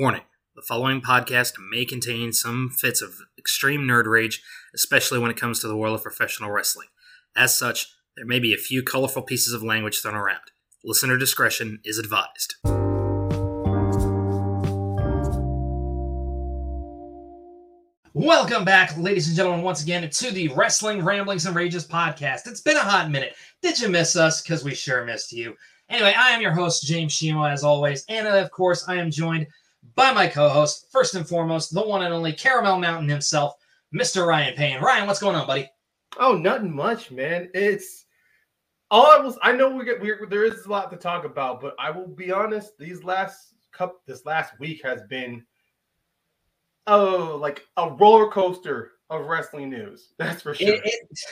Warning, the following podcast may contain some fits of extreme nerd rage, especially when it comes to the world of professional wrestling. As such, there may be a few colorful pieces of language thrown around. Listener discretion is advised. Welcome back, ladies and gentlemen, once again to the Wrestling Ramblings and Rages podcast. It's been a hot minute. Did you miss us? Because we sure missed you. Anyway, I am your host, James Shima, as always, and of course, I am joined by my co-host, first and foremost, the one and only Caramel Mountain himself, Mr. Ryan Payne. Ryan, what's going on, buddy? Oh, nothing much, man. It's all I was. I know there is a lot to talk about, but I will be honest. This last week has been like a roller coaster of wrestling news. That's for sure.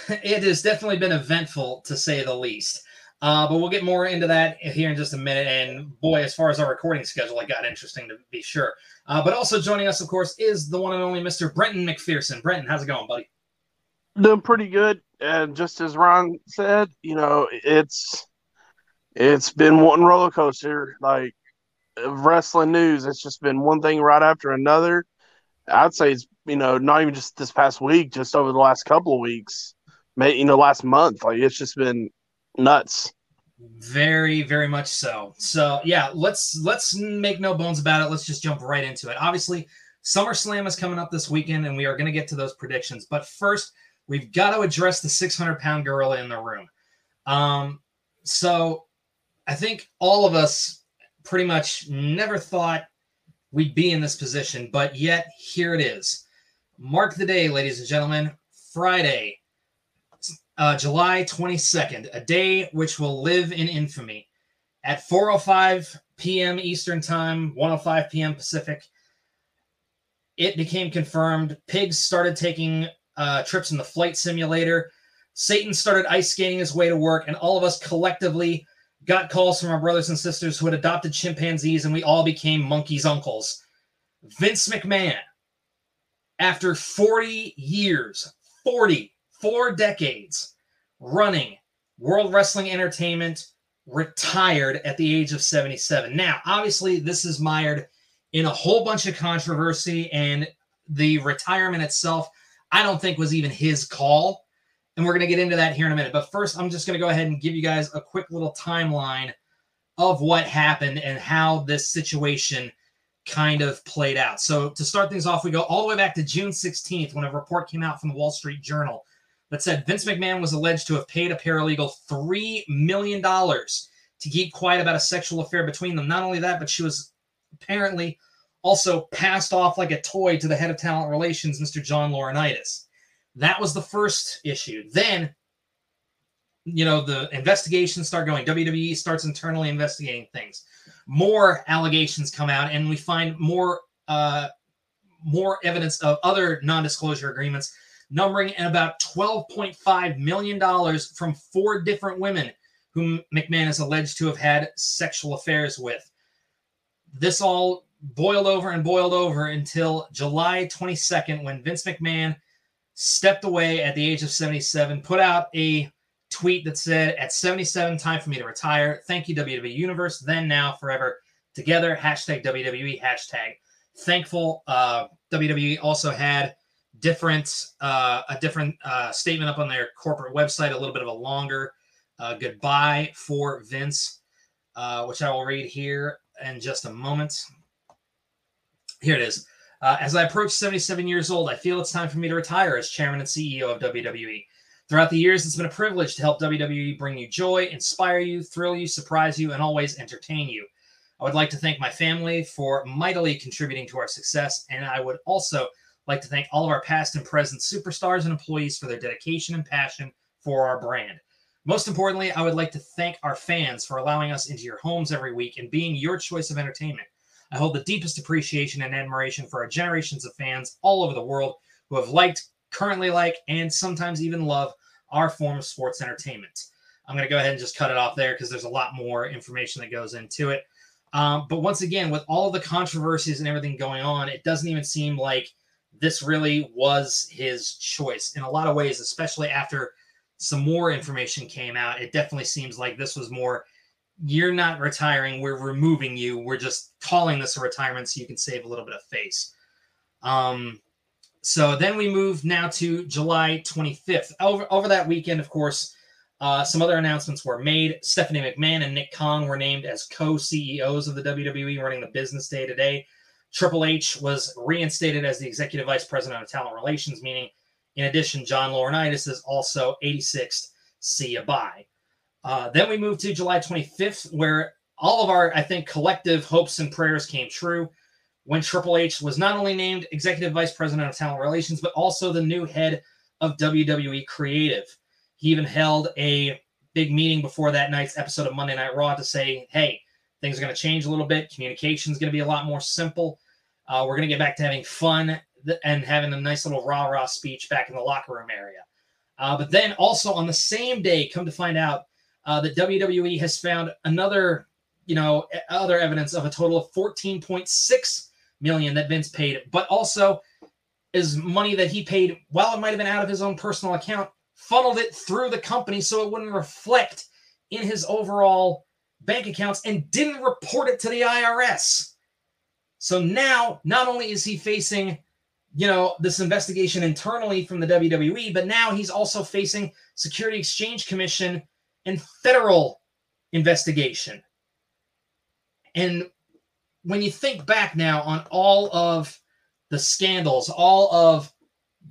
It has definitely been eventful, to say the least. But we'll get more into that here in just a minute. And boy, as far as our recording schedule, it got interesting to be sure. But also joining us, of course, is the one and only Mr. Brenton McPherson. Brenton, how's it going, buddy? Doing pretty good. And just as Ron said, you know, it's been one roller coaster, like wrestling news. It's just been one thing right after another. I'd say it's, you know, not even just this past week, just over the last couple of weeks, maybe, you know, last month. Like it's just been nuts. Very, very much so. So, yeah, let's make no bones about it. Let's just jump right into it. Obviously, SummerSlam is coming up this weekend, and we are going to get to those predictions. But first, we've got to address the 600-pound gorilla in the room. So I think all of us pretty much never thought we'd be in this position, but yet here it is. Mark the day, ladies and gentlemen, Friday, July 22nd, a day which will live in infamy. At 4:05 p.m. Eastern Time, 1:05 p.m. Pacific, it became confirmed. Pigs started taking trips in the flight simulator. Satan started ice skating his way to work, and all of us collectively got calls from our brothers and sisters who had adopted chimpanzees, and we all became monkeys' uncles. Vince McMahon, after 4 decades running World Wrestling Entertainment, retired at the age of 77. Now, obviously, this is mired in a whole bunch of controversy, and the retirement itself, I don't think was even his call. And we're going to get into that here in a minute. But first, I'm just going to go ahead and give you guys a quick little timeline of what happened and how this situation kind of played out. So to start things off, we go all the way back to June 16th when a report came out from the Wall Street Journal that said Vince McMahon was alleged to have paid a paralegal $3 million to keep quiet about a sexual affair between them. Not only that, but she was apparently also passed off like a toy to the head of talent relations, Mr. John Laurinaitis. That was the first issue. Then, you know, the investigations start going. WWE starts internally investigating things. More allegations come out, and we find more evidence of other non-disclosure agreements numbering at about $12.5 million from 4 different women whom McMahon is alleged to have had sexual affairs with. This all boiled over until July 22nd when Vince McMahon stepped away at the age of 77, put out a tweet that said, at 77, time for me to retire. Thank you, WWE Universe, then, now, forever, together, hashtag WWE, hashtag thankful. WWE also had a different statement up on their corporate website, a little bit of a longer goodbye for Vince, which I will read here in just a moment. Here it is. As I approach 77 years old, I feel it's time for me to retire as chairman and CEO of WWE. Throughout the years, it's been a privilege to help WWE bring you joy, inspire you, thrill you, surprise you, and always entertain you. I would like to thank my family for mightily contributing to our success, and I would also like to thank all of our past and present superstars and employees for their dedication and passion for our brand. Most importantly, I would like to thank our fans for allowing us into your homes every week and being your choice of entertainment. I hold the deepest appreciation and admiration for our generations of fans all over the world who have liked, currently like, and sometimes even love our form of sports entertainment. I'm going to go ahead and just cut it off there because there's a lot more information that goes into it. But once again, with all of the controversies and everything going on, it doesn't even seem like this really was his choice in a lot of ways, especially after some more information came out. It definitely seems like this was more you're not retiring, we're removing you. We're just calling this a retirement so you can save a little bit of face. So then we move now to July 25th. Over that weekend, of course, some other announcements were made. Stephanie McMahon and Nick Khan were named as co-CEOs of the WWE, running the business day-to-day. Triple H was reinstated as the Executive Vice President of Talent Relations, meaning, in addition, John Laurinaitis is also 86th. See ya, bye. Then we moved to July 25th, where all of our, I think, collective hopes and prayers came true, when Triple H was not only named Executive Vice President of Talent Relations, but also the new head of WWE Creative. He even held a big meeting before that night's episode of Monday Night Raw to say, hey, things are going to change a little bit. Communication is going to be a lot more simple. We're going to get back to having fun and having a nice little rah-rah speech back in the locker room area. But then also on the same day, come to find out that WWE has found another, other evidence of a total of $14.6 million that Vince paid, but also is money that he paid, while it might have been out of his own personal account, funneled it through the company so it wouldn't reflect in his overall bank accounts and didn't report it to the IRS. So now, not only is he facing, this investigation internally from the WWE, but now he's also facing Securities Exchange Commission and federal investigation. And when you think back now on all of the scandals, all of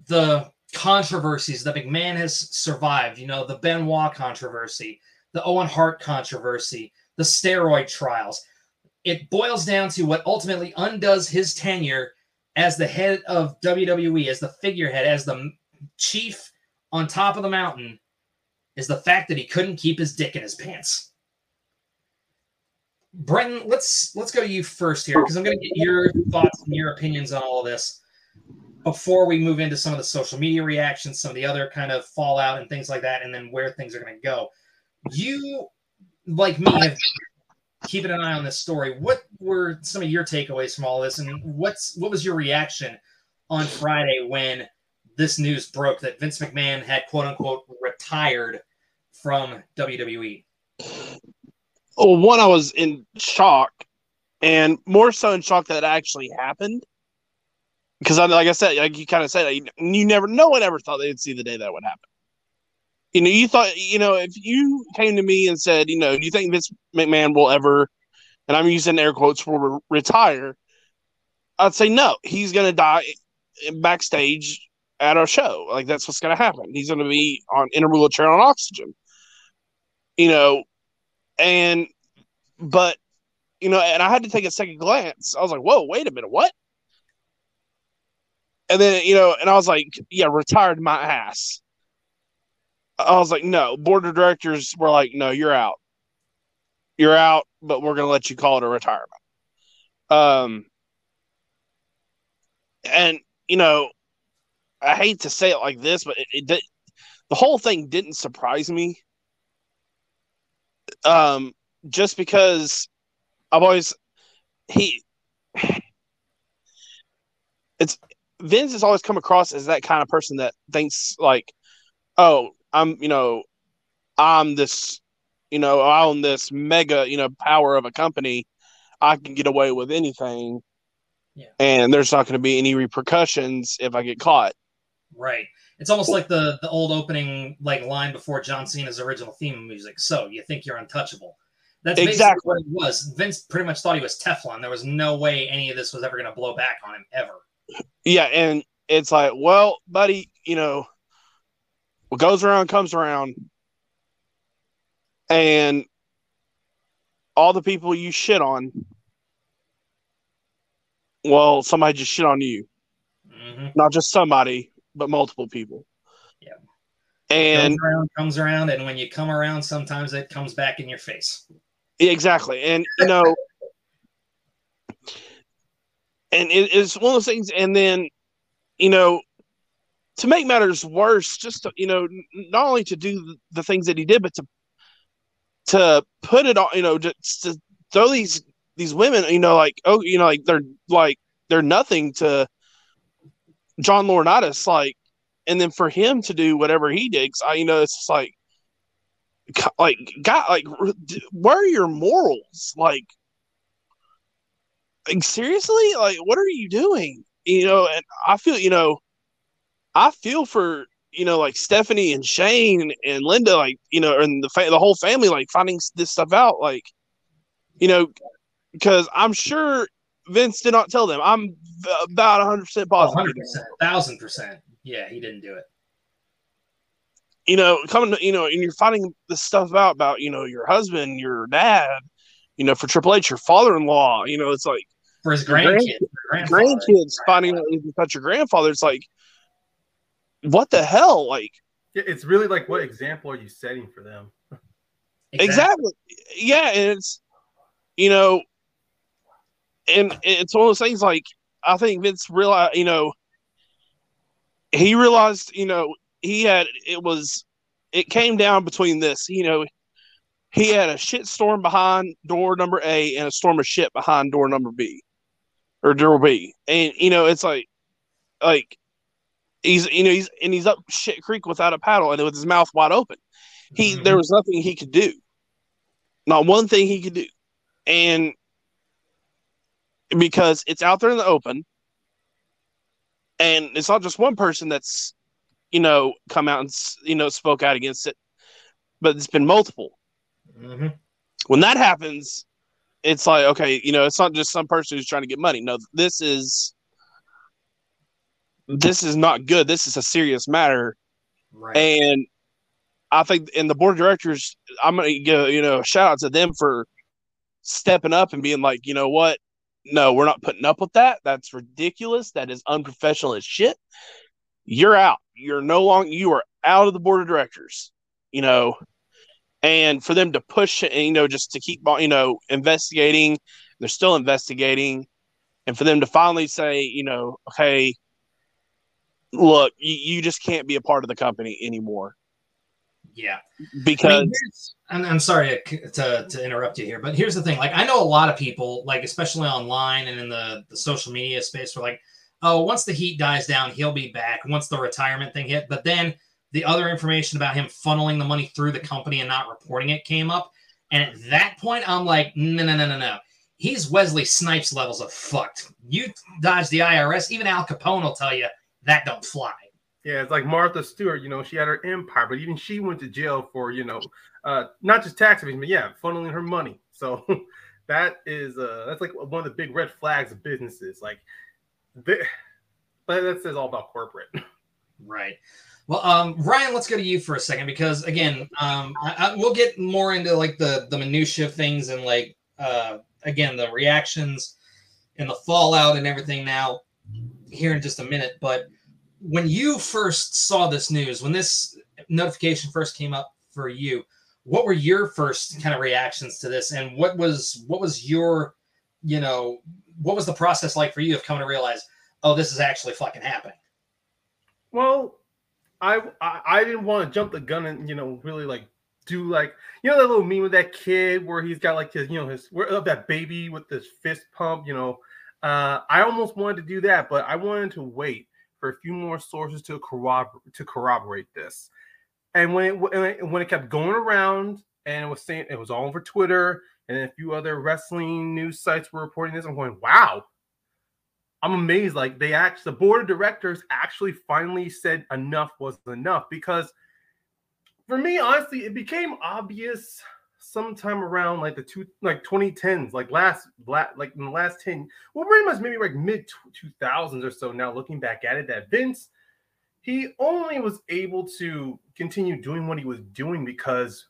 the controversies that McMahon has survived, the Benoit controversy, the Owen Hart controversy, the steroid trials, it boils down to what ultimately undoes his tenure as the head of WWE, as the figurehead, as the chief on top of the mountain, is the fact that he couldn't keep his dick in his pants. Brenton, let's go to you first here, because I'm going to get your thoughts and your opinions on all of this before we move into some of the social media reactions, some of the other kind of fallout and things like that, and then where things are going to go. You, like me, have keeping an eye on this story. What were some of your takeaways from all this, and what was your reaction on Friday when this news broke that Vince McMahon had, quote-unquote, retired from WWE? Well, one, I was in shock, and more so in shock that it actually happened. Because, like I said, like you kind of said, no one ever thought they'd see the day that would happen. You thought, if you came to me and said, do you think Vince McMahon will ever, and I'm using air quotes, will retire? I'd say no. He's going to die backstage at our show. Like, that's what's going to happen. He's going to be in a wheelchair on oxygen. And I had to take a second glance. I was like, whoa, wait a minute, what? And then, and I was like, yeah, retired my ass. I was like, no. Board of directors were like, no, you're out. You're out, but we're going to let you call it a retirement. I hate to say it like this, but the whole thing didn't surprise me. Just because I've always Vince has always come across as that kind of person that thinks like, oh, I'm this, I own this mega, power of a company. I can get away with anything. Yeah. And there's not going to be any repercussions if I get caught. Right. It's almost like the old opening line before John Cena's original theme music. So you think you're untouchable. That's exactly what it was. Vince pretty much thought he was Teflon. There was no way any of this was ever going to blow back on him ever. Yeah. And it's like, well, buddy, what goes around comes around. And all the people you shit on, well, somebody just shit on you. Mm-hmm. Not just somebody, but multiple people. Yeah. And comes around, and when you come around, sometimes it comes back in your face. Exactly. And, and it's one of those things. And then, to make matters worse, just, to, not only to do the things that he did, but to put it on, just to throw these women, they're nothing to John Laurinaitis, and then for him to do whatever he did, it's just like, like, God, like, where are your morals? Like, seriously? Like, what are you doing? You know, and I feel for, you know, like, Stephanie and Shane and Linda, like, you know, and the whole family, like, finding this stuff out, like, you know, because I'm sure Vince did not tell them. I'm about 100% positive. 1,000%. Yeah, he didn't do it. You know, coming, you know, and you're finding this stuff out about, you know, your husband, your dad, you know, for Triple H, your father-in-law, you know, it's like. For his grandkids finding out about your grandfather. It's like, what the hell? Like, it's really like, what example are you setting for them? Exactly. Yeah. And it's, you know, and it's one of those things, like, I think Vince realized, you know, it came down between this, you know, he had a shit storm behind door number A and a storm of shit behind door number B or door B. And, you know, it's like he's up shit creek without a paddle and with his mouth wide open. There was nothing he could do. Not one thing he could do. And because it's out there in the open and it's not just one person that's, you know, come out and, you know, spoke out against it, but it's been multiple. Mm-hmm. When that happens, it's like, okay, you know, it's not just some person who's trying to get money. No, this is not good. This is a serious matter. Right. And I think, and the board of directors, I'm going to give, you know, shout out to them for stepping up and being like, you know what? No, we're not putting up with that. That's ridiculous. That is unprofessional as shit. You're out. You're no longer. You are out of the board of directors. You know, and for them to push, and, you know, just to keep, you know, investigating. They're still investigating, and for them to finally say, you know, okay, look, you just can't be a part of the company anymore. Yeah, because I'm sorry to interrupt you here, but here's the thing. Like, I know a lot of people, like, especially online and in the social media space, were like, oh, once the heat dies down, he'll be back. Once the retirement thing hit. But then the other information about him funneling the money through the company and not reporting it came up. And at that point, I'm like, no. He's Wesley Snipes levels of fucked. You dodge the IRS. Even Al Capone will tell you that don't fly. Yeah, it's like Martha Stewart, you know, she had her empire, but even she went to jail for, you know, not just tax evasion, but yeah, funneling her money. So that is, that's like one of the big red flags of businesses. Like, that says all about corporate. Right. Well, Ryan, let's go to you for a second, because again, we'll get more into like the minutia things and like, again, the reactions and the fallout and everything now here in just a minute. But when you first saw this news, when this notification first came up for you, what were your first kind of reactions to this? And what was your, you know, what was the process like for you of coming to realize, oh, this is actually fucking happening? Well, I didn't want to jump the gun and, you know, really like do like, you know, that little meme with that kid where he's got like his, you know, his, that baby with this fist pump, you know, I almost wanted to do that, but I wanted to wait for a few more sources to corroborate this. And when it kept going around and it was saying, it was all over Twitter, and a few other wrestling news sites were reporting this. I'm going, wow. I'm amazed. Like, the board of directors actually finally said enough was enough. Because for me, honestly, it became obvious sometime around like 2010s, pretty much maybe like mid 2000s or so. Now looking back at it, that Vince, he only was able to continue doing what he was doing because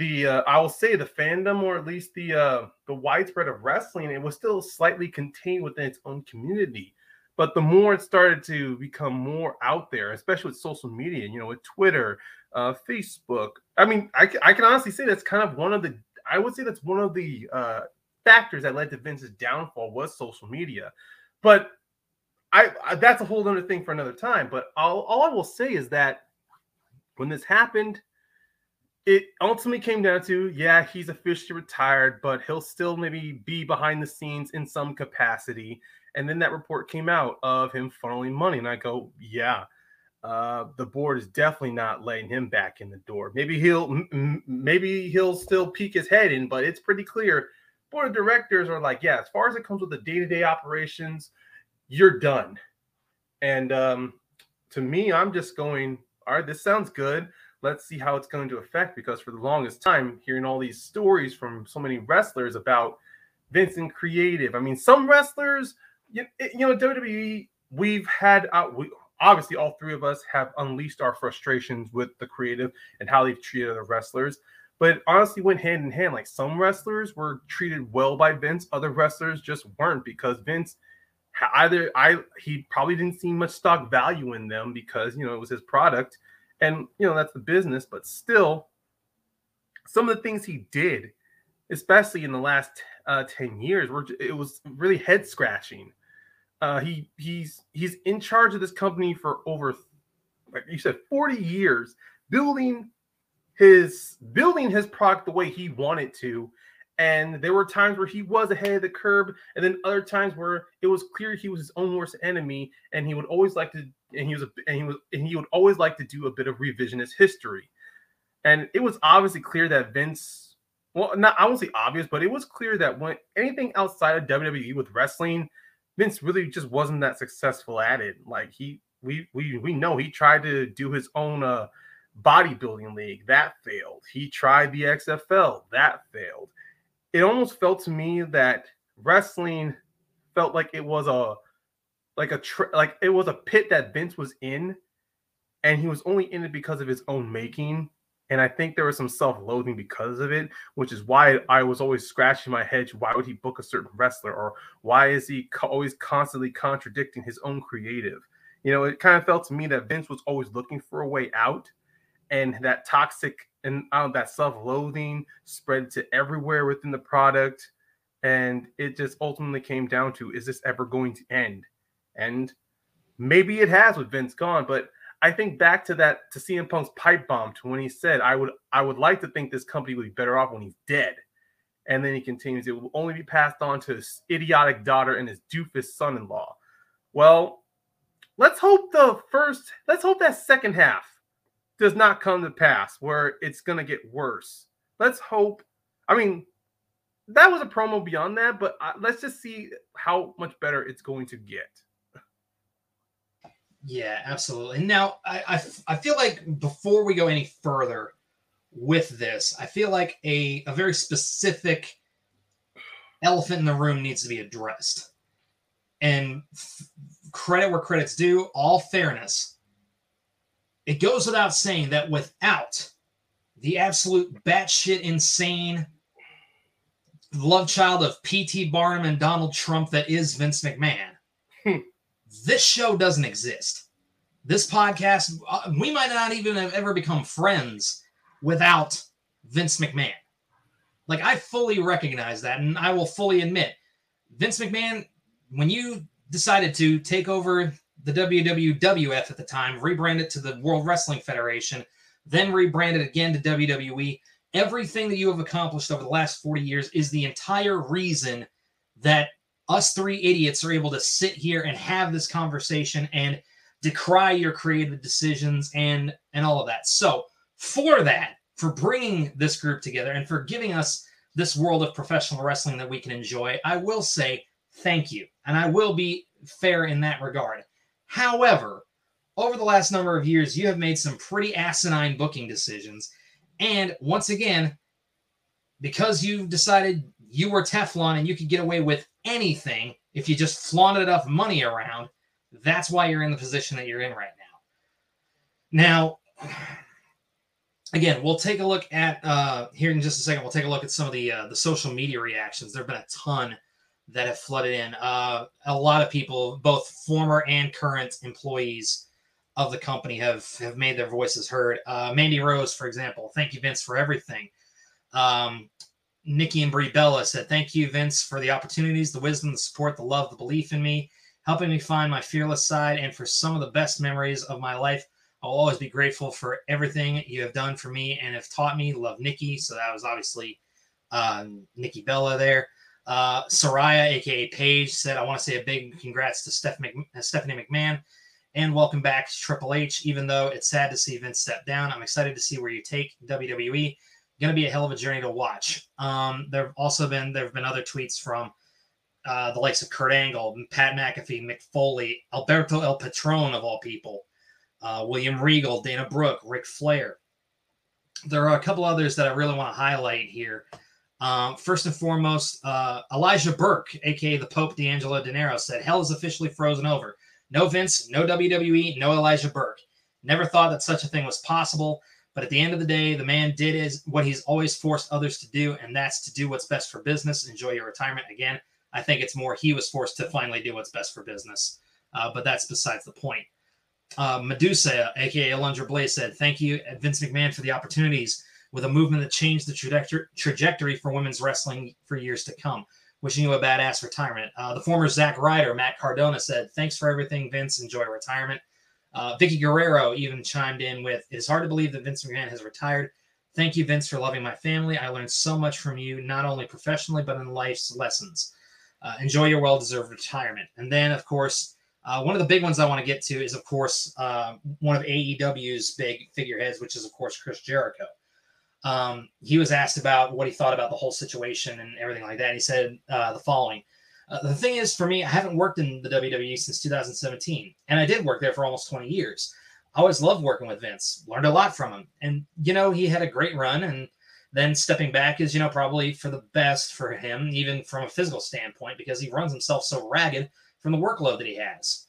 I will say the fandom, or at least the widespread of wrestling, it was still slightly contained within its own community. But the more it started to become more out there, especially with social media, you know, with Twitter, Facebook. I mean, I can honestly say that's kind of one of the factors that led to Vince's downfall was social media. But that's a whole other thing for another time. But all I will say is that when this happened, it ultimately came down to, yeah, he's officially retired, but he'll still maybe be behind the scenes in some capacity. And then that report came out of him funneling money. And I go, yeah, The board is definitely not letting him back in the door. Maybe he'll still peek his head in, but it's pretty clear. Board of directors are like, yeah, as far as it comes with the day-to-day operations, you're done. And to me, I'm just going, all right, this sounds good. Let's see how it's going to affect, because for the longest time, hearing all these stories from so many wrestlers about Vince and creative. I mean, some wrestlers, you know, WWE, we've had obviously all three of us have unleashed our frustrations with the creative and how they've treated other wrestlers. But honestly, went hand in hand. Like, some wrestlers were treated well by Vince, other wrestlers just weren't, because Vince he probably didn't see much stock value in them, because, you know, it was his product, and, you know, that's the business. But still, some of the things he did, especially in the last 10 years, it was really head scratching. He's in charge of this company for over, like you said, 40 years, building his product the way he wanted to, and there were times where he was ahead of the curb, and then other times where it was clear he was his own worst enemy, and he would always like to, and he would always like to do a bit of revisionist history. And it was obviously clear that Vince, well, not I won't say obvious, but it was clear that when anything outside of WWE with wrestling, Vince really just wasn't that successful at it. Like, we know he tried to do his own bodybuilding league, that failed. He tried the XFL, that failed. It almost felt to me that wrestling felt like it was a pit that Vince was in, and he was only in it because of his own making. And I think there was some self-loathing because of it, which is why I was always scratching my head. Why would he book a certain wrestler, or why is he always constantly contradicting his own creative? You know, it kind of felt to me that Vince was always looking for a way out. And that toxic and that self-loathing spread to everywhere within the product. And it just ultimately came down to, is this ever going to end? And maybe it has with Vince gone. But I think back to that, to CM Punk's pipe bomb, to when he said, I would like to think this company would be better off when he's dead. And then he continues, it will only be passed on to his idiotic daughter and his doofus son-in-law. Well, let's hope that second half does not come to pass, where it's going to get worse. Let's hope. I mean, that was a promo beyond that, but let's just see how much better it's going to get. Yeah, absolutely. And now I feel like before we go any further with this, I feel like a very specific elephant in the room needs to be addressed. And credit where credit's due, all fairness, it goes without saying that without the absolute batshit insane love child of P.T. Barnum and Donald Trump that is Vince McMahon, this show doesn't exist. This podcast, we might not even have ever become friends without Vince McMahon. Like, I fully recognize that, and I will fully admit, Vince McMahon, when you decided to take over the WWWF at the time, rebranded it to the World Wrestling Federation, then rebranded again to WWE. Everything that you have accomplished over the last 40 years is the entire reason that us three idiots are able to sit here and have this conversation and decry your creative decisions and all of that. So for that, for bringing this group together and for giving us this world of professional wrestling that we can enjoy, I will say thank you. And I will be fair in that regard. However, over the last number of years, you have made some pretty asinine booking decisions. And once again, because you've decided you were Teflon and you could get away with anything if you just flaunted enough money around, that's why you're in the position that you're in right now. Now, again, we'll take a look at, here in just a second, we'll take a look at some of the social media reactions. There have been a ton that have flooded in. A lot of people, both former and current employees of the company, have made their voices heard. Mandy Rose, for example, thank you, Vince, for everything. Nikki and Brie Bella said, thank you, Vince, for the opportunities, the wisdom, the support, the love, the belief in me, helping me find my fearless side, and for some of the best memories of my life. I'll always be grateful for everything you have done for me and have taught me. Love, Nikki. So that was obviously Nikki Bella there. Soraya, a.k.a. Paige, said, I want to say a big congrats to Stephanie McMahon And welcome back to Triple H. Even though it's sad to see Vince step down, I'm excited to see where you take WWE. Going to be a hell of a journey to watch. There have been other tweets from the likes of Kurt Angle, Pat McAfee, Mick Foley, Alberto El Patron of all people, William Regal, Dana Brooke, Ric Flair. There are a couple others that I really want to highlight here. First and foremost, Elijah Burke, aka the Pope D'Angelo De Niro, said, "Hell is officially frozen over. No Vince, no WWE, no Elijah Burke. Never thought that such a thing was possible. But at the end of the day, the man did is what he's always forced others to do, and that's to do what's best for business. Enjoy your retirement." Again, I think it's more he was forced to finally do what's best for business. But that's besides the point. Medusa, a.k.a. Alundra Blaze, said, "Thank you, Vince McMahon, for the opportunities with a movement that changed the trajectory for women's wrestling for years to come. Wishing you a badass retirement." The former Zack Ryder, Matt Cardona, said, "Thanks for everything, Vince. Enjoy retirement." Vicky Guerrero even chimed in with, "It is hard to believe that Vince McMahon has retired. Thank you, Vince, for loving my family. I learned so much from you, not only professionally, but in life's lessons. Enjoy your well-deserved retirement." And then, of course, one of the big ones I want to get to is, of course, one of AEW's big figureheads, which is, of course, Chris Jericho. He was asked about what he thought about the whole situation and everything like that. He said the following. "The thing is, for me, I haven't worked in the WWE since 2017, and I did work there for almost 20 years. I always loved working with Vince, learned a lot from him. And, you know, he had a great run, and then stepping back is, you know, probably for the best for him, even from a physical standpoint, because he runs himself so ragged from the workload that he has."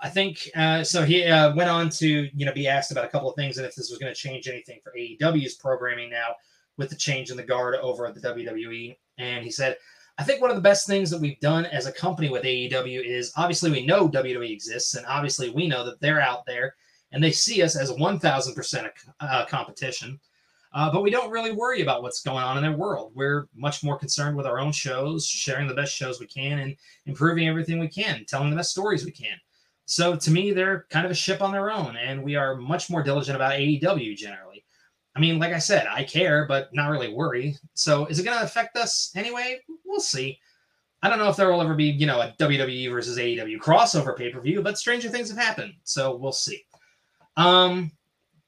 I think so he went on to, you know, be asked about a couple of things and if this was going to change anything for AEW's programming now with the change in the guard over at the WWE. And he said, "I think one of the best things that we've done as a company with AEW is obviously we know WWE exists, and obviously we know that they're out there and they see us as 1,000% competition. But we don't really worry about what's going on in their world. We're much more concerned with our own shows, sharing the best shows we can and improving everything we can, telling the best stories we can. So to me, they're kind of a ship on their own, and we are much more diligent about AEW generally. I mean, like I said, I care, but not really worry. So is it going to affect us anyway? We'll see. I don't know if there will ever be, you know, a WWE versus AEW crossover pay-per-view, but stranger things have happened. So we'll see."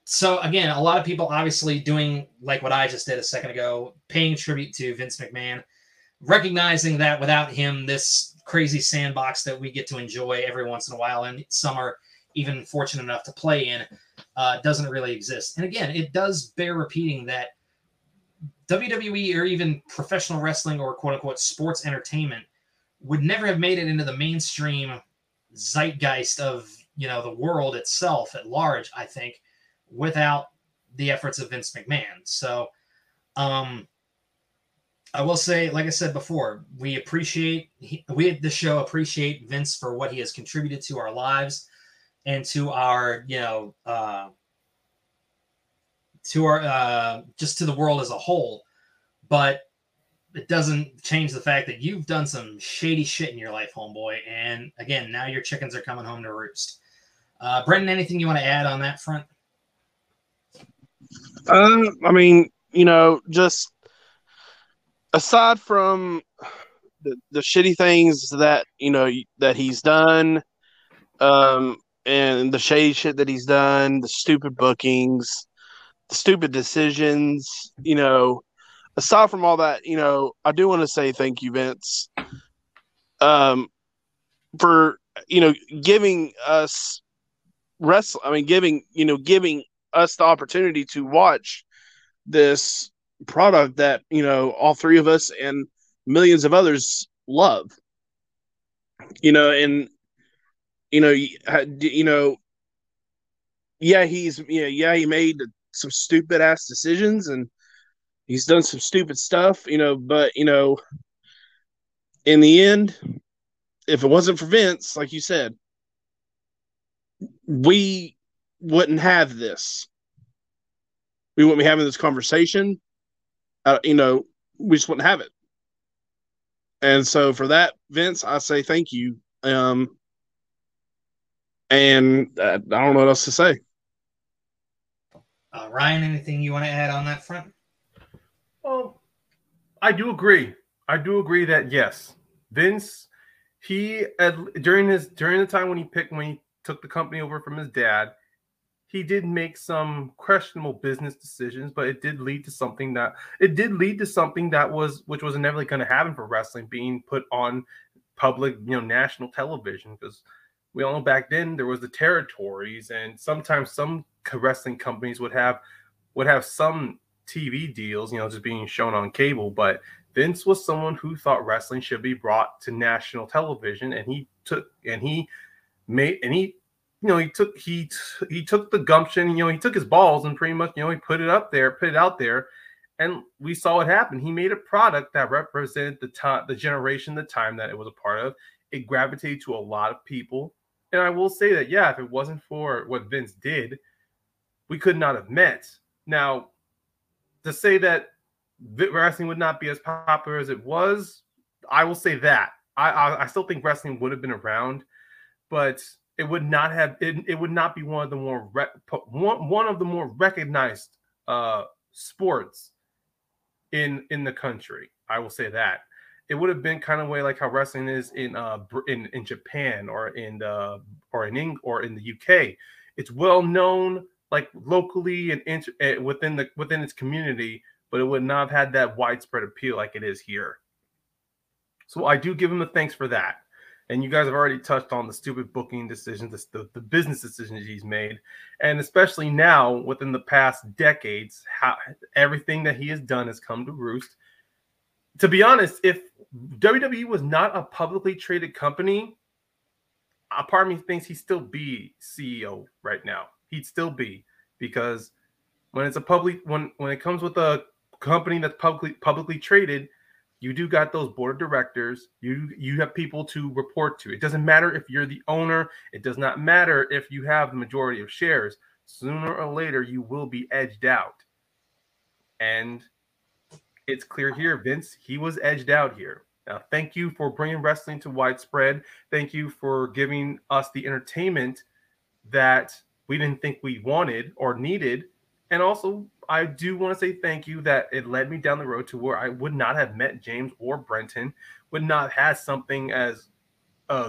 So again, a lot of people obviously doing like what I just did a second ago, paying tribute to Vince McMahon, recognizing that without him, this crazy sandbox that we get to enjoy every once in a while, and some are even fortunate enough to play in, doesn't really exist. And again, it does bear repeating that WWE or even professional wrestling or quote-unquote sports entertainment would never have made it into the mainstream zeitgeist of, you know, the world itself at large, I think, without the efforts of Vince McMahon. So I will say, like I said before, we at the show appreciate Vince for what he has contributed to our lives and to our, you know, just to the world as a whole. But it doesn't change the fact that you've done some shady shit in your life, homeboy. And again, now your chickens are coming home to roost. Brenton, anything you want to add on that front? I mean, you know, just aside from the shitty things that, you know, that he's done, and the shady shit that he's done, the stupid bookings, the stupid decisions, you know, aside from all that, you know, I do want to say thank you, Vince, for, you know, giving us giving us the opportunity to watch this product that, you know, all three of us and millions of others love, you know. And he made some stupid ass decisions and he's done some stupid stuff, you know, but, you know, in the end, if it wasn't for Vince, like you said, we wouldn't have this. We wouldn't be having this conversation. You know, we just wouldn't have it. And so for that, Vince, I say thank you. I don't know what else to say. Ryan, anything you want to add on that front? Well, I do agree. that, yes, Vince, during the time when he took the company over from his dad. He did make some questionable business decisions, but it did lead to something that which was inevitably going to happen for wrestling, being put on public, national television, because we all know back then there was the territories, and sometimes some wrestling companies would have some TV deals, just being shown on cable. But Vince was someone who thought wrestling should be brought to national television, and he took the gumption, he took his balls and pretty much, he put it out there, and we saw what happened. He made a product that represented the time that it was a part of. It gravitated to a lot of people, and I will say that, if it wasn't for what Vince did, we could not have met. Now, to say that wrestling would not be as popular as it was, I will say that I still think wrestling would have been around, but it would not have. It would not be one of the more recognized sports in the country. I will say that it would have been kind of way like how wrestling is in Japan or in the UK. It's well known, like locally and within its community, but it would not have had that widespread appeal like it is here. So I do give him the thanks for that. And you guys have already touched on the stupid booking decisions, the business decisions he's made, and especially now within the past decades, how everything that he has done has come to roost. To be honest, if WWE was not a publicly traded company, a part of me thinks he'd still be CEO right now. He'd still be, because when it's a public, when it comes with a company that's publicly traded, you do got those board of directors. You have people to report to. It doesn't matter if you're the owner. It does not matter if you have the majority of shares. Sooner or later, you will be edged out. And it's clear here, Vince, he was edged out here. Now, thank you for bringing wrestling to widespread. Thank you for giving us the entertainment that we didn't think we wanted or needed. And also, I do want to say thank you that it led me down the road to where I would not have met James or Brenton, would not have had something as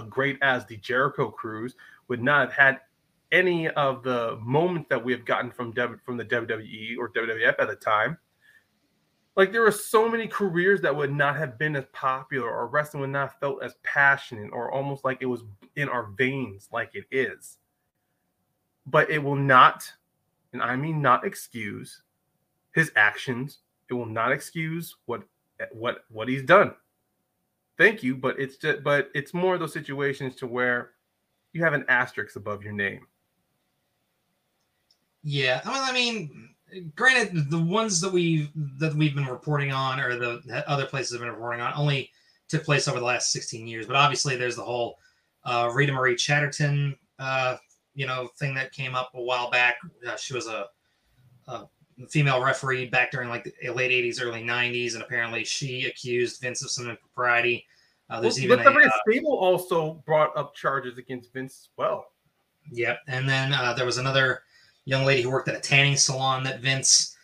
great as the Jericho Cruise, would not have had any of the moments that we have gotten from the WWE or WWF at the time. Like, there are so many careers that would not have been as popular, or wrestling would not have felt as passionate, or almost like it was in our veins like it is. But it will not, and I mean not, excuse his actions. It will not excuse what he's done. Thank you, but it's more of those situations to where you have an asterisk above your name. Yeah, well, I mean, granted, the ones that we've been reporting on, or the other places have been reporting on, only took place over the last 16 years. But obviously, there's the whole Rita Marie Chatterton thing that came up a while back. She was a female referee back during like the late 80s, early 90s, and apparently she accused Vince of some impropriety. Stable also brought up charges against Vince as well. Yep, and then there was another young lady who worked at a tanning salon that Vince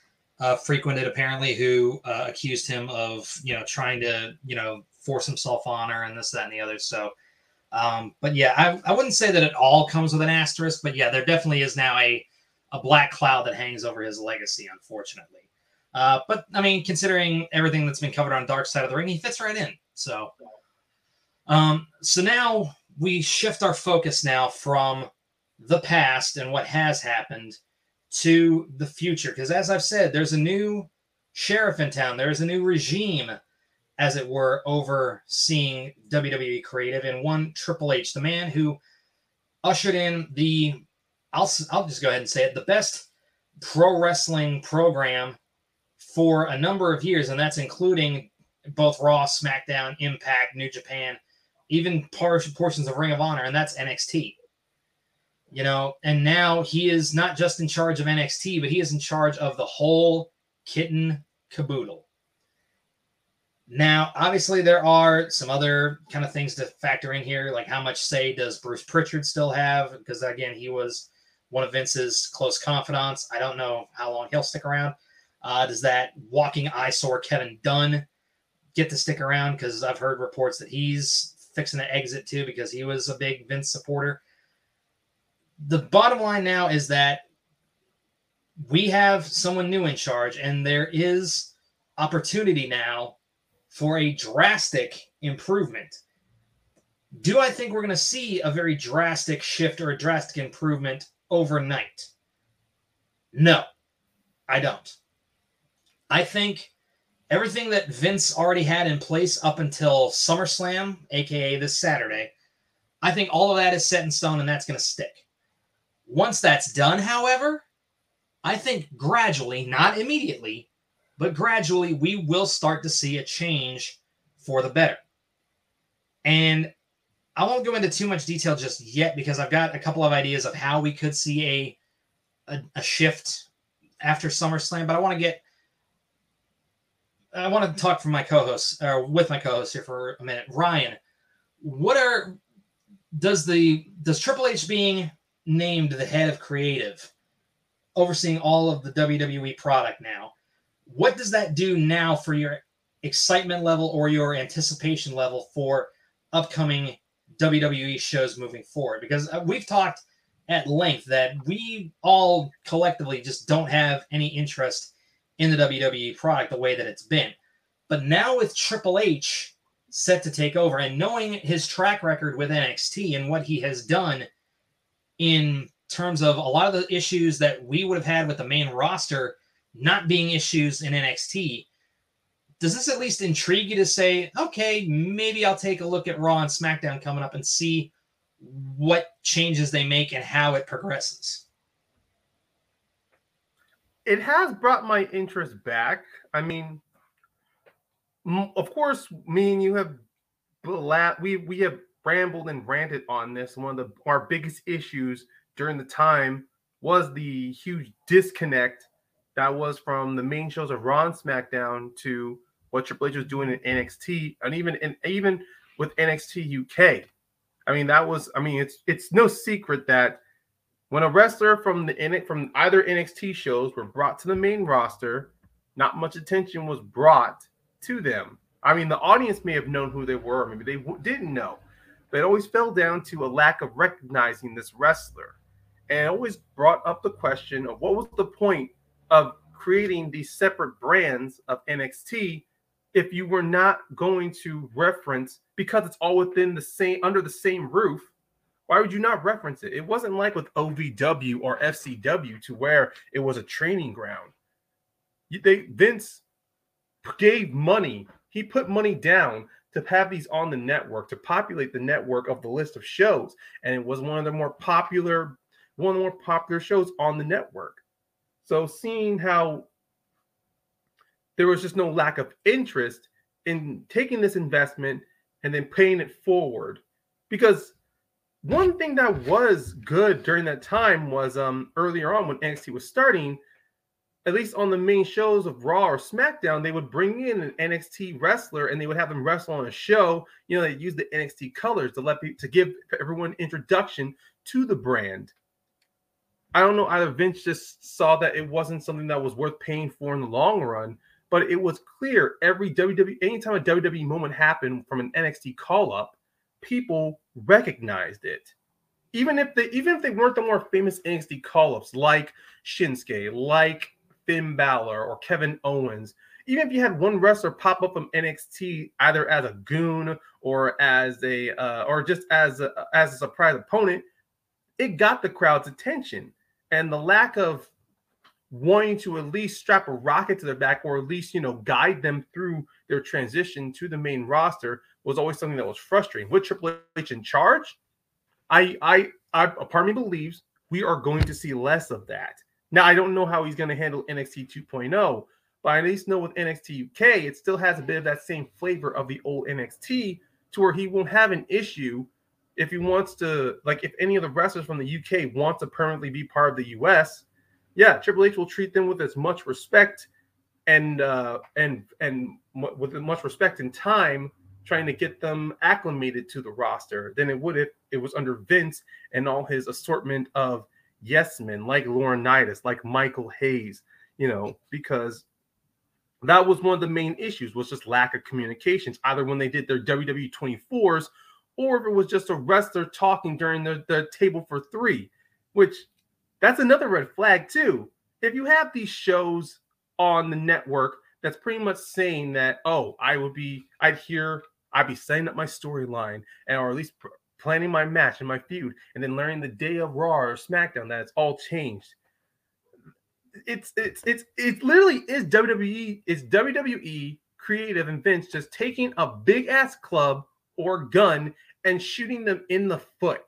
frequented, apparently, who accused him of trying to force himself on her and this, that, and the other. So. But yeah, I wouldn't say that it all comes with an asterisk, but yeah, there definitely is now a black cloud that hangs over his legacy, unfortunately. But I mean, considering everything that's been covered on Dark Side of the Ring, he fits right in. So, so now we shift our focus now from the past and what has happened to the future. Because as I've said, there's a new sheriff in town. There's a new regime, as it were, overseeing WWE creative, and one Triple H, the man who ushered in the, I'll just go ahead and say it, the best pro wrestling program for a number of years, and that's including both Raw, SmackDown, Impact, New Japan, even portions of Ring of Honor, and that's NXT. And now he is not just in charge of NXT, but he is in charge of the whole kit and caboodle. Now, obviously, there are some other kind of things to factor in here, like how much say does Bruce Pritchard still have? Because, again, he was one of Vince's close confidants. I don't know how long he'll stick around. Does that walking eyesore Kevin Dunn get to stick around? Because I've heard reports that he's fixing to exit, too, because he was a big Vince supporter. the bottom line now is that we have someone new in charge, and there is opportunity now for a drastic improvement. Do I think we're going to see a very drastic shift or a drastic improvement overnight? No, I don't. I think everything that Vince already had in place up until SummerSlam, a.k.a. this Saturday, I think all of that is set in stone, and that's going to stick. Once that's done, however, I think gradually, not immediately, but gradually we will start to see a change for the better. And I won't go into too much detail just yet because I've got a couple of ideas of how we could see a shift after SummerSlam, but I want to talk from my co-host or with my co-host here for a minute. Ryan, does Triple H being named the head of creative, overseeing all of the WWE product now, what does that do now for your excitement level or your anticipation level for upcoming WWE shows moving forward? Because we've talked at length that we all collectively just don't have any interest in the WWE product the way that it's been. But now with Triple H set to take over and knowing his track record with NXT and what he has done in terms of a lot of the issues that we would have had with the main roster not being issues in NXT, does this at least intrigue you to say, okay, maybe I'll take a look at Raw and SmackDown coming up and see what changes they make and how it progresses? It has brought my interest back. I mean, of course, me and you have we have rambled and ranted on this. One of our biggest issues during the time was the huge disconnect that was from the main shows of Raw and SmackDown to what Triple H was doing in NXT, and even with NXT UK. I mean, it's no secret that when a wrestler from either NXT shows were brought to the main roster, not much attention was brought to them. I mean, the audience may have known who they were, maybe they didn't know, but it always fell down to a lack of recognizing this wrestler, and it always brought up the question of what was the point of creating these separate brands of NXT if you were not going to reference, because it's all under the same roof. Why would you not reference it? It wasn't like with OVW or FCW to where it was a training ground. Vince gave money. He put money down to have these on the network, to populate the network of the list of shows. And it was one of the more popular shows on the network. So seeing how there was just no lack of interest in taking this investment and then paying it forward, because one thing that was good during that time was earlier on when NXT was starting, at least on the main shows of Raw or SmackDown, they would bring in an NXT wrestler and they would have them wrestle on a show. You know, they used the NXT colors to give everyone introduction to the brand. I don't know, either Vince just saw that it wasn't something that was worth paying for in the long run, but it was clear anytime a WWE moment happened from an NXT call-up, people recognized it. Even if they weren't the more famous NXT call-ups like Shinsuke, like Finn Balor or Kevin Owens, even if you had one wrestler pop up from NXT either as a goon or as a surprise opponent, it got the crowd's attention. And the lack of wanting to at least strap a rocket to their back or at least, you know, guide them through their transition to the main roster was always something that was frustrating. With Triple H in charge, a part of me believes we are going to see less of that. Now, I don't know how he's going to handle NXT 2.0, but I at least know with NXT UK, it still has a bit of that same flavor of the old NXT to where he won't have an issue if he wants to, like if any of the wrestlers from the UK want to permanently be part of the US, yeah, Triple H will treat them with as much respect and with as much respect and time trying to get them acclimated to the roster than it would if it was under Vince and all his assortment of yes men like Laurinaitis, like Michael Hayes, you know, because that was one of the main issues was just lack of communications, either when they did their WWE 24s or if it was just a wrestler talking during the table for three. which that's another red flag too. If you have these shows on the network, that's pretty much saying that, oh, I'd be setting up my storyline, and or at least planning my match and my feud, and then learning the day of Raw or SmackDown that it's all changed. It literally is WWE. It's WWE creative and Vince just taking a big ass club or gun and shooting them in the foot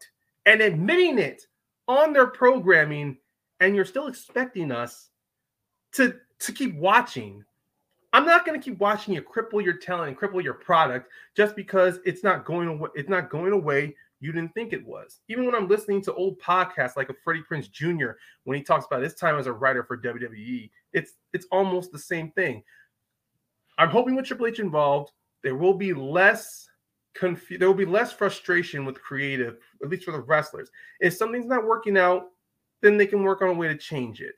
and admitting it on their programming, and you're still expecting us to keep watching. I'm not going to keep watching you cripple your talent and cripple your product just because it's not going away. It's not going away. You didn't think it was. Even when I'm listening to old podcasts like a Freddie Prinze Jr. when he talks about his time as a writer for WWE, it's almost the same thing. I'm hoping with Triple H involved, there will be less frustration with creative, at least for the wrestlers. If something's not working out, then they can work on a way to change it.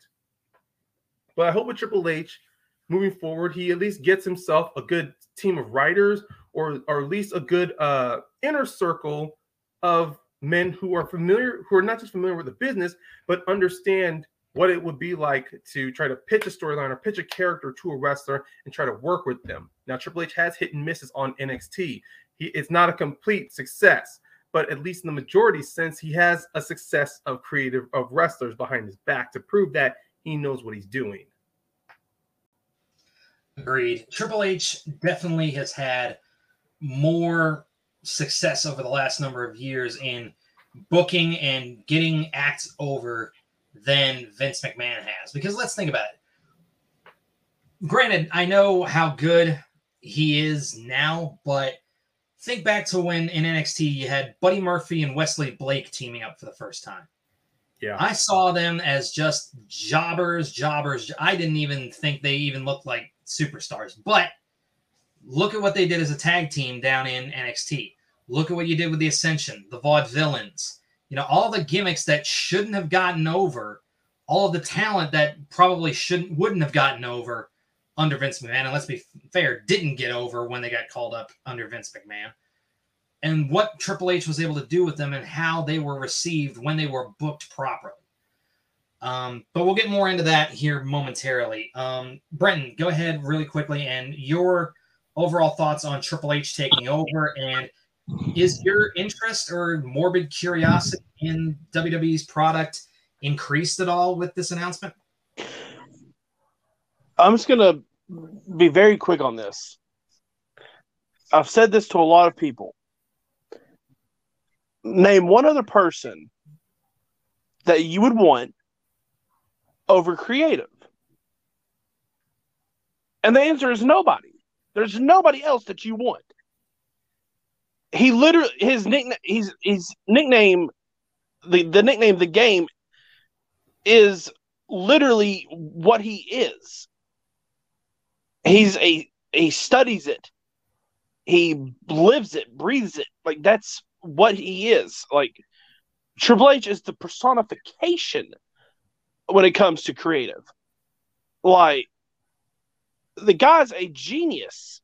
But I hope with Triple H, moving forward, he at least gets himself a good team of writers or at least a good inner circle of men who are not just familiar with the business, but understand what it would be like to try to pitch a storyline or pitch a character to a wrestler and try to work with them. Now, Triple H has hit and misses on NXT. It's not a complete success, but at least in the majority sense, he has a success of wrestlers behind his back to prove that he knows what he's doing. Agreed. Triple H definitely has had more success over the last number of years in booking and getting acts over than Vince McMahon has. Because let's think about it. Granted, I know how good he is now, but think back to when in NXT you had Buddy Murphy and Wesley Blake teaming up for the first time. Yeah, I saw them as just jobbers. I didn't even think they even looked like superstars. But look at what they did as a tag team down in NXT. Look at what you did with the Ascension, the Vaudevillains. You know, all the gimmicks that shouldn't have gotten over, all of the talent that probably wouldn't have gotten over under Vince McMahon, and let's be fair, didn't get over when they got called up under Vince McMahon. And what Triple H was able to do with them and how they were received when they were booked properly. But we'll get more into that here momentarily. Brenton, go ahead really quickly and your overall thoughts on Triple H taking over, and is your interest or morbid curiosity in WWE's product increased at all with this announcement? I'm just going to be very quick on this. I've said this to a lot of people. Name one other person that you would want over creative. And the answer is nobody. There's nobody else that you want. He literally, his nickname, his nickname, the nickname, the game is literally what he is. He studies it. He lives it, breathes it. Like that's what he is. Like Triple H is the personification when it comes to creative. Like the guy's a genius.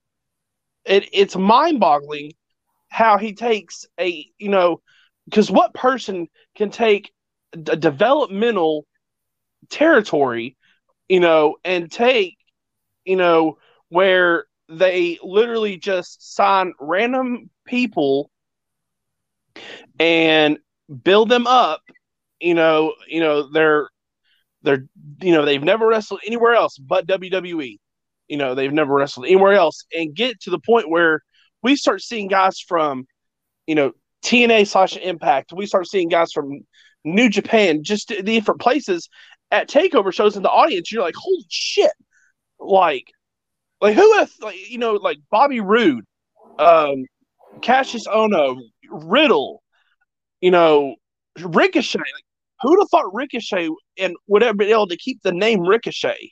It's mind-boggling how he takes a, you know, because what person can take a developmental territory, you know, and take, you know, where they literally just sign random people and build them up, you know, they're, you know, they've never wrestled anywhere else but WWE. You know, they've never wrestled anywhere else, and get to the point where we start seeing guys from, you know, TNA/Impact. We start seeing guys from New Japan, just the different places at takeover shows in the audience. You're like, holy shit! Like who? Like, you know, like Bobby Roode, Cassius Ohno, Riddle, you know, Ricochet. Like, who'd have thought Ricochet and would have been able to keep the name Ricochet?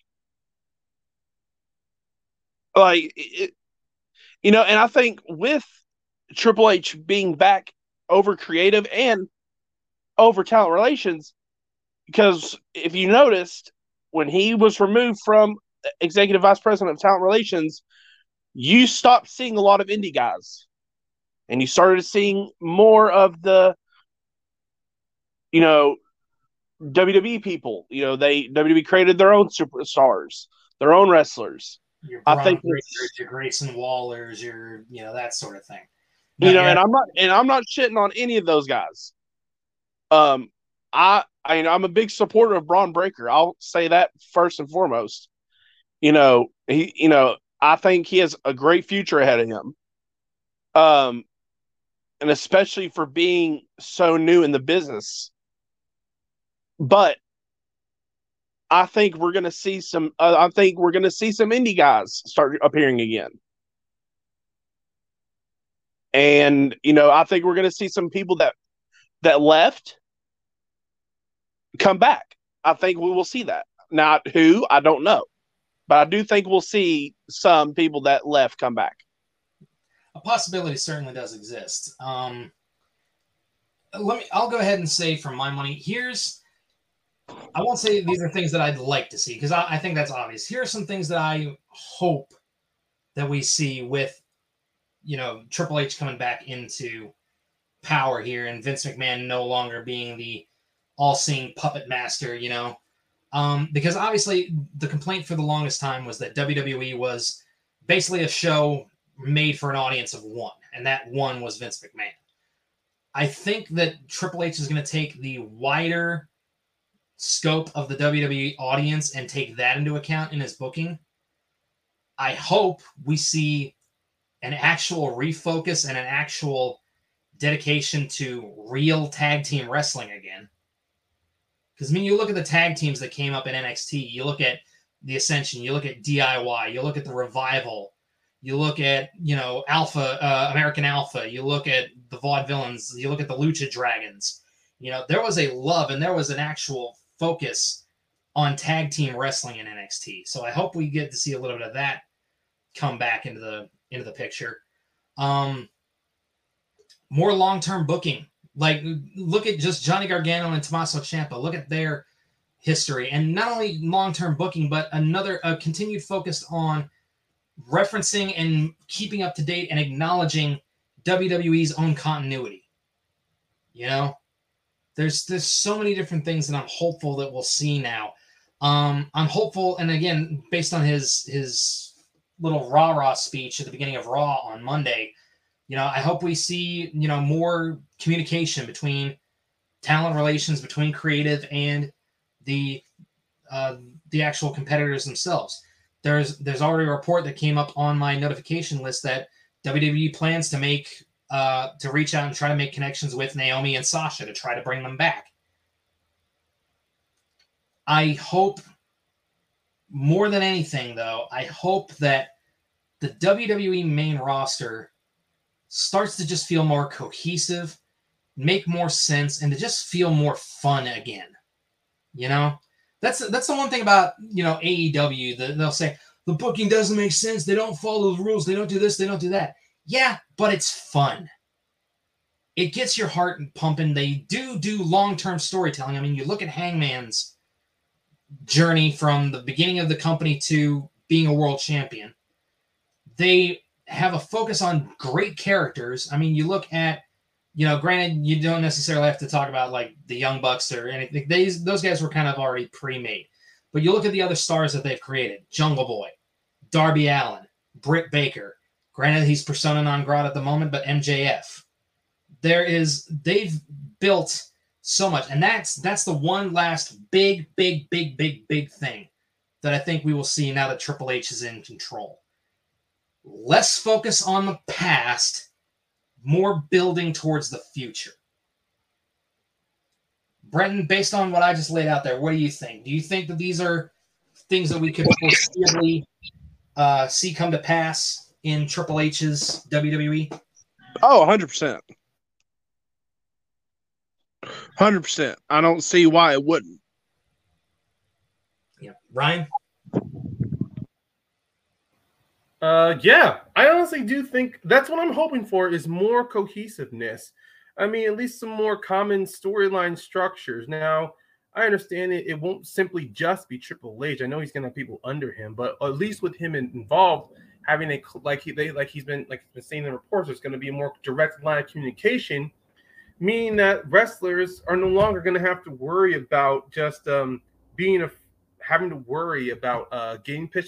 Like, it, you know, and I think with Triple H being back over creative and over talent relations, because if you noticed, when he was removed from executive vice president of talent relations, you stopped seeing a lot of indie guys. And you started seeing more of the, you know, WWE people. You know, WWE created their own superstars, their own wrestlers. Your Brock Lesnar's, your Grayson Waller's, your, you know, that sort of thing. But, you know, and I'm not shitting on any of those guys. I'm a big supporter of Braun Breaker. I'll say that first and foremost. You know, I think he has a great future ahead of him. And especially for being so new in the business. But I think we're going to see some indie guys start appearing again. And, you know, I think we're going to see some people that left come back. I think we will see that. Not who, I don't know. But I do think we'll see some people that left come back. A possibility certainly does exist. I'll go ahead and say for my money, I won't say these are things that I'd like to see, because I think that's obvious. Here are some things that I hope that we see with, you know, Triple H coming back into power here and Vince McMahon no longer being the all-seeing puppet master, you know. Because obviously the complaint for the longest time was that WWE was basically a show made for an audience of one, and that one was Vince McMahon. I think that Triple H is going to take the wider scope of the WWE audience and take that into account in his booking. I hope we see an actual refocus and an actual dedication to real tag team wrestling again. Because, I mean, you look at the tag teams that came up in NXT, you look at the Ascension, you look at DIY, you look at the Revival, you look at, you know, American Alpha, you look at the Vaudevillains, you look at the Lucha Dragons. You know, there was a love and there was an actual focus on tag team wrestling in NXT. So I hope we get to see a little bit of that come back into the picture. More long-term booking. Like, look at just Johnny Gargano and Tommaso Ciampa. Look at their history. And not only long-term booking, but a continued focus on referencing and keeping up to date and acknowledging WWE's own continuity. You know? There's so many different things that I'm hopeful that we'll see now. I'm hopeful, and again, based on his little rah-rah speech at the beginning of Raw on Monday, you know, I hope we see, you know, more communication between talent relations, between creative and the actual competitors themselves. There's already a report that came up on my notification list that WWE plans to make to reach out and try to make connections with Naomi and Sasha to try to bring them back. I hope, more than anything, though, I hope that the WWE main roster starts to just feel more cohesive, make more sense, and to just feel more fun again. You know? That's the one thing about, you know, AEW. They'll say, the booking doesn't make sense. They don't follow the rules. They don't do this. They don't do that. Yeah, but it's fun. It gets your heart pumping. They do long-term storytelling. I mean, you look at Hangman's journey from the beginning of the company to being a world champion. They have a focus on great characters. I mean, you look at, you know, granted, you don't necessarily have to talk about, like, the Young Bucks or anything. Those guys were kind of already pre-made. But you look at the other stars that they've created. Jungle Boy, Darby Allin, Britt Baker. Granted, he's persona non grata at the moment, but MJF. They've built so much. And that's the one last big thing that I think we will see now that Triple H is in control. Less focus on the past, more building towards the future. Brenton, based on what I just laid out there, what do you think? Do you think that these are things that we could foreseeably see come to pass in Triple H's WWE? Oh, 100%. 100%. I don't see why it wouldn't. Yeah. Ryan? Yeah. I honestly do think that's what I'm hoping for is more cohesiveness. I mean, at least some more common storyline structures. Now, I understand it won't simply just be Triple H. I know he's going to have people under him, but at least with him involved – having a like he's been saying in the reports, there's going to be a more direct line of communication meaning that wrestlers are no longer going to have to worry about just getting pitched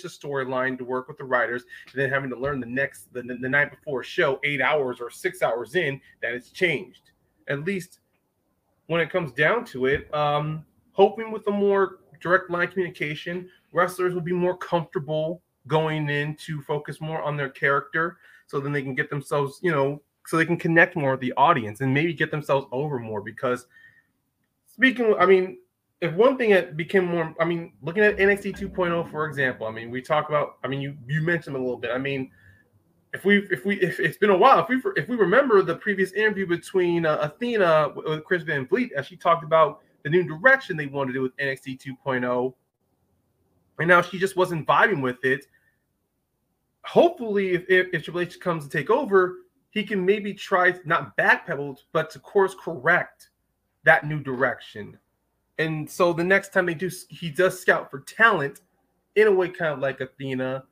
a storyline to work with the writers and then having to learn the night before show 8 hours or 6 hours in that it's changed. At least when it comes down to it, hoping with a more direct line communication, wrestlers will be more comfortable going in to focus more on their character, so then they can get themselves, you know, so they can connect more with the audience and maybe get themselves over more. Because if one thing that became more, looking at NXT 2.0, for example, you mentioned a little bit. If it's been a while, if we remember the previous interview between Athena with Chris Van Vliet, as she talked about the new direction they wanted to do with NXT 2.0, and now she just wasn't vibing with it. Hopefully, if Triple H comes to take over, he can maybe try not backpedal, but to course correct that new direction. And so the next time he does scout for talent, in a way, kind of like Athena.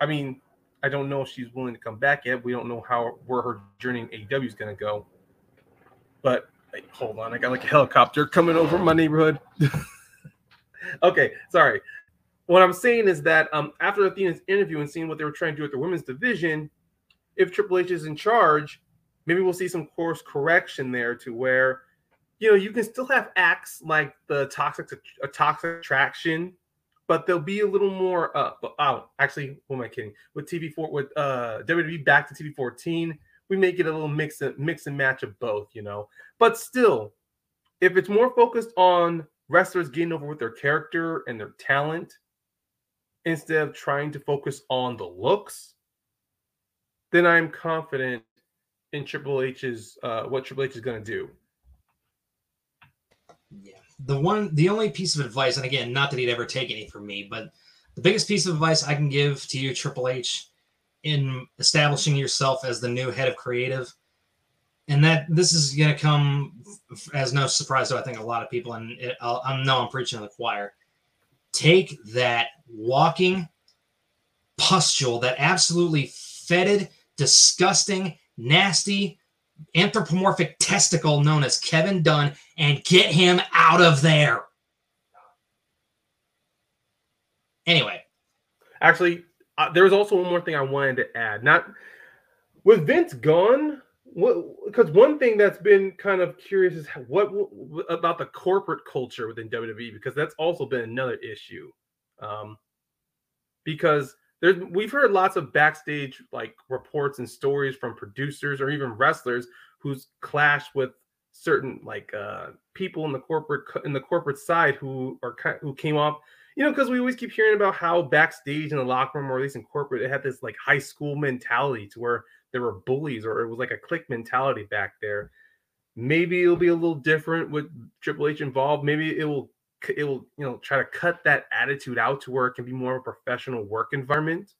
I don't know if she's willing to come back yet. We don't know where her journey in AEW is going to go. But wait, hold on, I got like a helicopter coming over my neighborhood. Okay, sorry. What I'm saying is that after Athena's interview and seeing what they were trying to do with the women's division, if Triple H is in charge, maybe we'll see some course correction there to where, you know, you can still have acts like the Toxic Attraction, but they'll be a little more With TV4, with WWE back to TV14, we may get a little mix and match of both, you know. But still, if it's more focused on wrestlers getting over with their character and their talent, instead of trying to focus on the looks, then I'm confident in what Triple H is going to do. Yeah, the only piece of advice, and again, not that he'd ever take any from me, but the biggest piece of advice I can give to you, Triple H, in establishing yourself as the new head of creative, and that this is going to come as no surprise to I think a lot of people, and I know I'm preaching to the choir. Take that walking pustule, that absolutely fetid, disgusting, nasty, anthropomorphic testicle known as Kevin Dunn, and get him out of there. Anyway. Actually, there was also one more thing I wanted to add. Not with Vince gone, because one thing that's been kind of curious is what about the corporate culture within WWE, because that's also been another issue. Because we've heard lots of backstage like reports and stories from producers or even wrestlers who's clashed with certain like people in the corporate side who came off, you know, because we always keep hearing about how backstage in the locker room, or at least in corporate, it had this like high school mentality to where there were bullies, or it was like a clique mentality back there. Maybe it'll be a little different with Triple H involved. Maybe it will, you know, try to cut that attitude out to where it can be more of a professional work environment.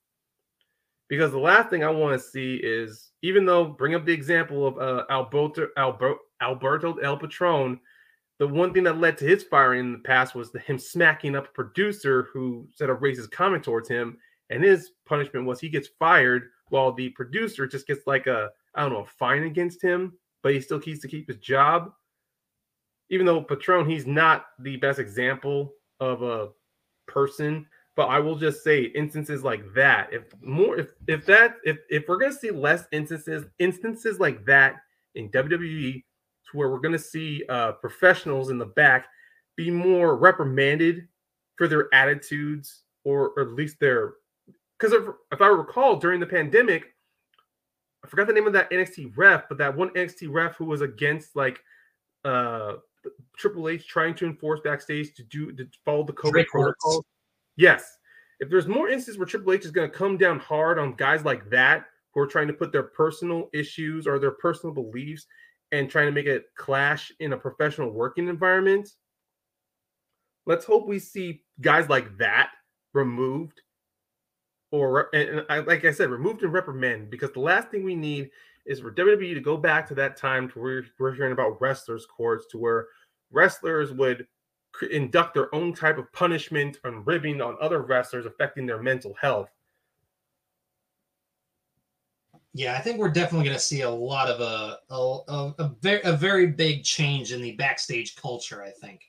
Because the last thing I want to see is, even though, bring up the example of Alberto El Patron, the one thing that led to his firing in the past was him smacking up a producer who said a racist comment towards him, and his punishment was he gets fired while the producer just gets like a fine against him, but he still keeps to keep his job. Even though Patron, he's not the best example of a person, but I will just say instances like that. If we're gonna see less instances like that in WWE, to where we're gonna see professionals in the back be more reprimanded for their attitudes, or at least their, because if I recall during the pandemic, I forgot the name of that NXT ref, but that one NXT ref who was against like Triple H trying to enforce backstage to follow the COVID protocol. Yes. If there's more instances where Triple H is going to come down hard on guys like that who are trying to put their personal issues or their personal beliefs and trying to make it clash in a professional working environment, let's hope we see guys like that removed, or, and like I said, removed and reprimanded, because the last thing we need is for WWE to go back to that time to where we're hearing about wrestlers' courts, to where wrestlers would induct their own type of punishment and ribbing on other wrestlers affecting their mental health. Yeah, I think we're definitely going to see a lot of a very big change in the backstage culture, I think,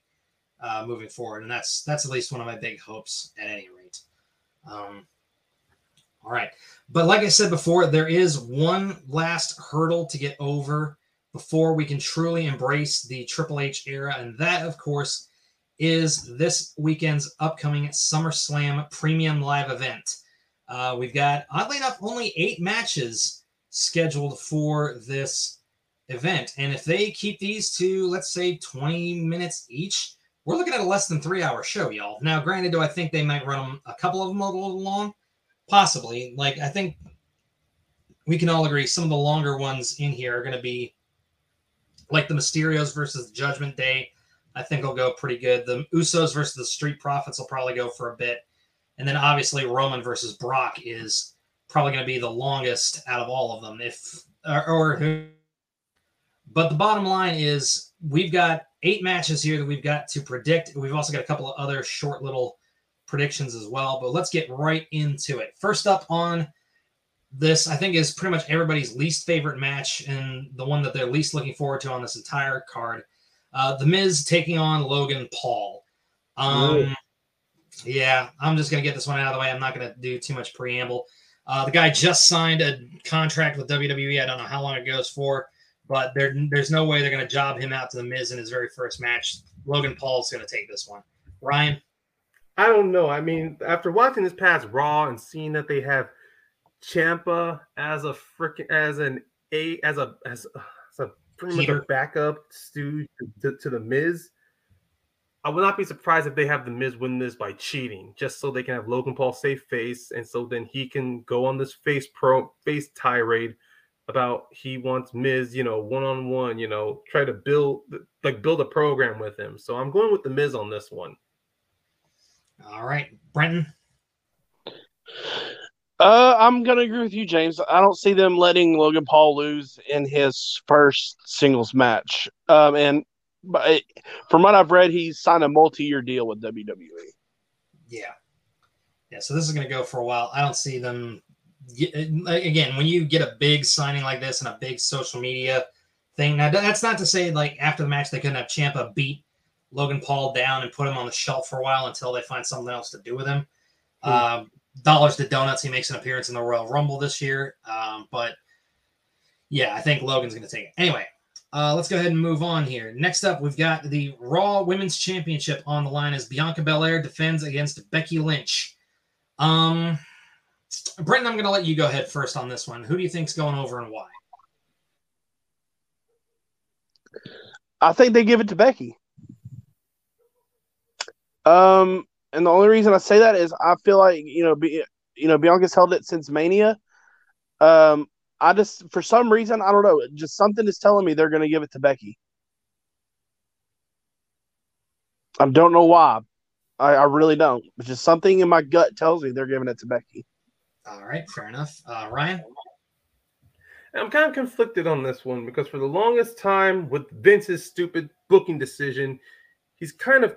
moving forward. And that's at least one of my big hopes at any rate. All right. But like I said before, there is one last hurdle to get over before we can truly embrace the Triple H era. And that, of course, is this weekend's upcoming SummerSlam Premium Live event. We've got, oddly enough, only 8 matches scheduled for this event. And if they keep these to, let's say, 20 minutes each, we're looking at a less than 3-hour show, y'all. Now, granted, do I think they might run them, a couple of them a little long? Possibly. Like, I think we can all agree some of the longer ones in here are going to be like the Mysterios versus Judgment Day. I think will go pretty good. The Usos versus the Street Profits will probably go for a bit. And then obviously Roman versus Brock is probably going to be the longest out of all of them. But the bottom line is we've got 8 matches here that we've got to predict. We've also got a couple of other short little predictions as well, but let's get right into it. First up on this, I think, is pretty much everybody's least favorite match and the one that they're least looking forward to on this entire card. The Miz taking on Logan Paul. Yeah, I'm just going to get this one out of the way. I'm not going to do too much preamble. The guy just signed a contract with WWE. I don't know how long it goes for, but there's no way they're going to job him out to The Miz in his very first match. Logan Paul's going to take this one. Ryan? I don't know. I mean, after watching this past Raw and seeing that they have Ciampa as a backup to The Miz, I would not be surprised if they have The Miz win this by cheating, just so they can have Logan Paul save face, and so then he can go on this face tirade about he wants Miz, one-on-one, try to build a program with him. So I'm going with The Miz on this one. All right, Brenton. I'm going to agree with you, James. I don't see them letting Logan Paul lose in his first singles match. But from what I've read, he's signed a multi-year deal with WWE. Yeah. So this is going to go for a while. I don't see them again. When you get a big signing like this and a big social media thing, now that's not to say like after the match they couldn't have Ciampa beat Logan Paul down and put him on the shelf for a while until they find something else to do with him. Dollars to donuts. He makes an appearance in the Royal Rumble this year, but yeah, I think Logan's going to take it anyway. Let's go ahead and move on here. Next up, we've got the Raw Women's Championship on the line as Bianca Belair defends against Becky Lynch. Brenton, I'm going to let you go ahead first on this one. Who do you think's going over and why? I think they give it to Becky. And the only reason I say that is I feel like, Bianca's held it since Mania. I just, for some reason, I don't know, just something is telling me they're going to give it to Becky. I don't know why. I really don't. It's just something in my gut tells me they're giving it to Becky. All right, fair enough. Ryan? I'm kind of conflicted on this one because for the longest time with Vince's stupid booking decision, he's kind of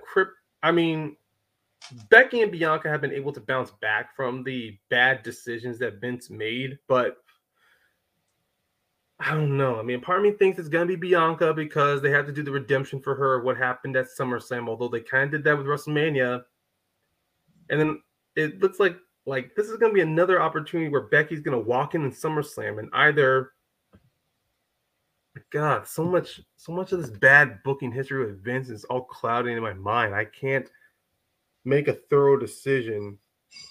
Becky and Bianca have been able to bounce back from the bad decisions that Vince made, but I don't know. Part of me thinks it's going to be Bianca because they have to do the redemption for her, what happened at SummerSlam, although they kind of did that with WrestleMania. And then it looks like this is going to be another opportunity where Becky's going to walk in SummerSlam and either – God, so much of this bad booking history with Vince is all clouding in my mind. I can't make a thorough decision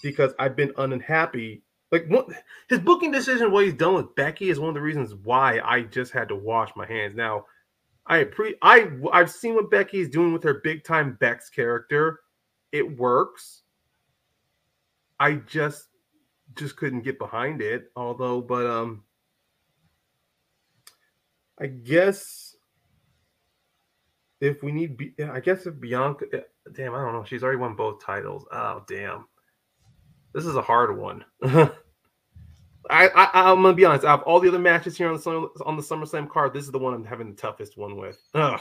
because I've been unhappy. His booking decision, what he's done with Becky, is one of the reasons why I just had to wash my hands. Now, I've seen what Becky's doing with her big time Bex character. It works. I just couldn't get behind it. I guess if we need, if Bianca, damn, I don't know. She's already won both titles. Oh, damn. This is a hard one. I'm going to be honest. Out of all the other matches here on the SummerSlam card, this is the one I'm having the toughest one with. Ugh.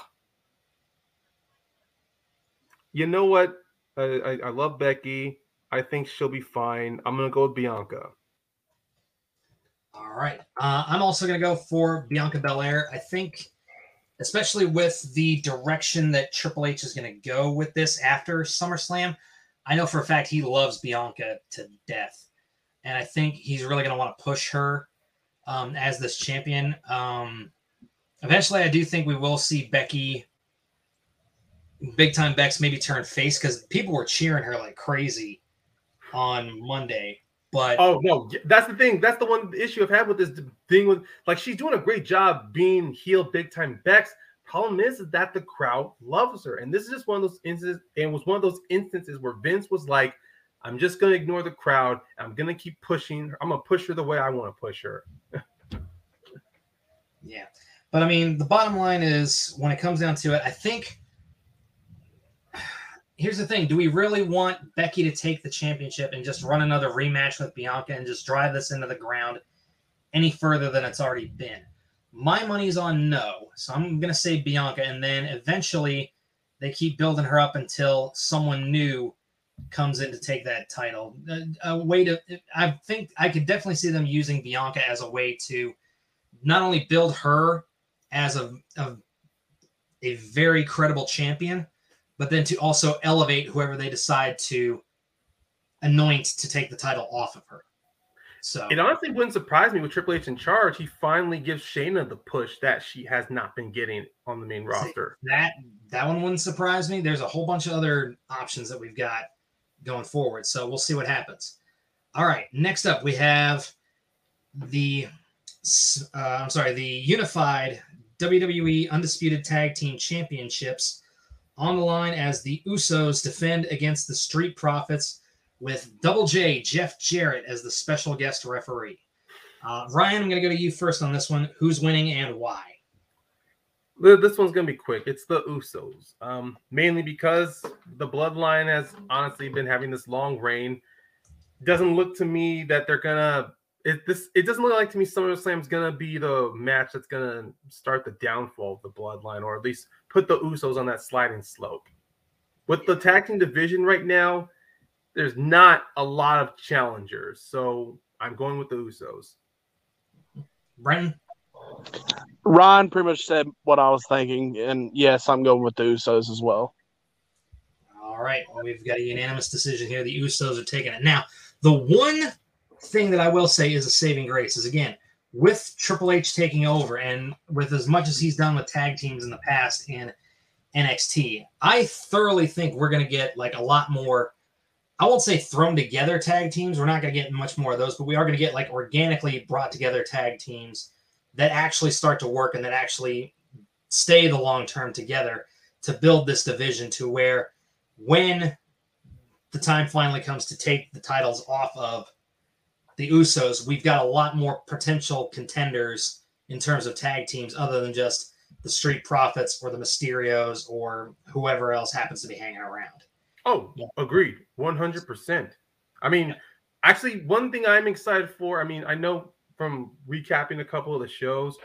You know what? I love Becky. I think she'll be fine. I'm going to go with Bianca. All right. I'm also going to go for Bianca Belair. I think, especially with the direction that Triple H is going to go with this after SummerSlam, I know for a fact he loves Bianca to death. And I think he's really going to want to push her as this champion. Eventually, I do think we will see Becky, big time Bex, maybe turn face, because people were cheering her like crazy on Monday. But oh no, that's the thing. That's the one issue I've had with this thing. With like, she's doing a great job being heel, big time Bex. Problem is that the crowd loves her, and this is just one of those instances. And it was one of those instances where Vince was like, "I'm just gonna ignore the crowd. I'm gonna keep pushing her. I'm gonna push her the way I want to push her." Yeah, but I mean, the bottom line is, when it comes down to it, I think here's the thing. Do we really want Becky to take the championship and just run another rematch with Bianca and just drive this into the ground any further than it's already been? My money's on no. So I'm going to say Bianca, and then eventually they keep building her up until someone new comes in to take that title. I think I could definitely see them using Bianca as a way to not only build her as a very credible champion, but then to also elevate whoever they decide to anoint to take the title off of her. So it honestly wouldn't surprise me with Triple H in charge. He finally gives Shayna the push that she has not been getting on the main roster. That one wouldn't surprise me. There's a whole bunch of other options that we've got going forward. So we'll see what happens. All right. Next up, we have the Unified WWE Undisputed Tag Team Championships on the line as the Usos defend against the Street Profits with Double J, Jeff Jarrett, as the special guest referee. Ryan, I'm going to go to you first on this one. Who's winning and why? This one's going to be quick. It's the Usos, mainly because the Bloodline has honestly been having this long reign. Doesn't look to me that they're going to – it doesn't look like to me SummerSlam is going to be the match that's going to start the downfall of the Bloodline, or at least – put the Usos on that sliding slope. With the tag team division right now, there's not a lot of challengers. So I'm going with the Usos. Brenton? Ron pretty much said what I was thinking. And yes, I'm going with the Usos as well. All right. Well, we've got a unanimous decision here. The Usos are taking it. Now, the one thing that I will say is a saving grace is, again, with Triple H taking over and with as much as he's done with tag teams in the past in NXT, I thoroughly think we're going to get like a lot more, I won't say thrown together tag teams. We're not going to get much more of those, but we are going to get like organically brought together tag teams that actually start to work and that actually stay the long term together to build this division to where when the time finally comes to take the titles off of the Usos, we've got a lot more potential contenders in terms of tag teams other than just the Street Profits or the Mysterios or whoever else happens to be hanging around. Oh, yeah. Agreed. 100%. I mean, actually, one thing I'm excited for, I mean, I know from recapping a couple of the shows,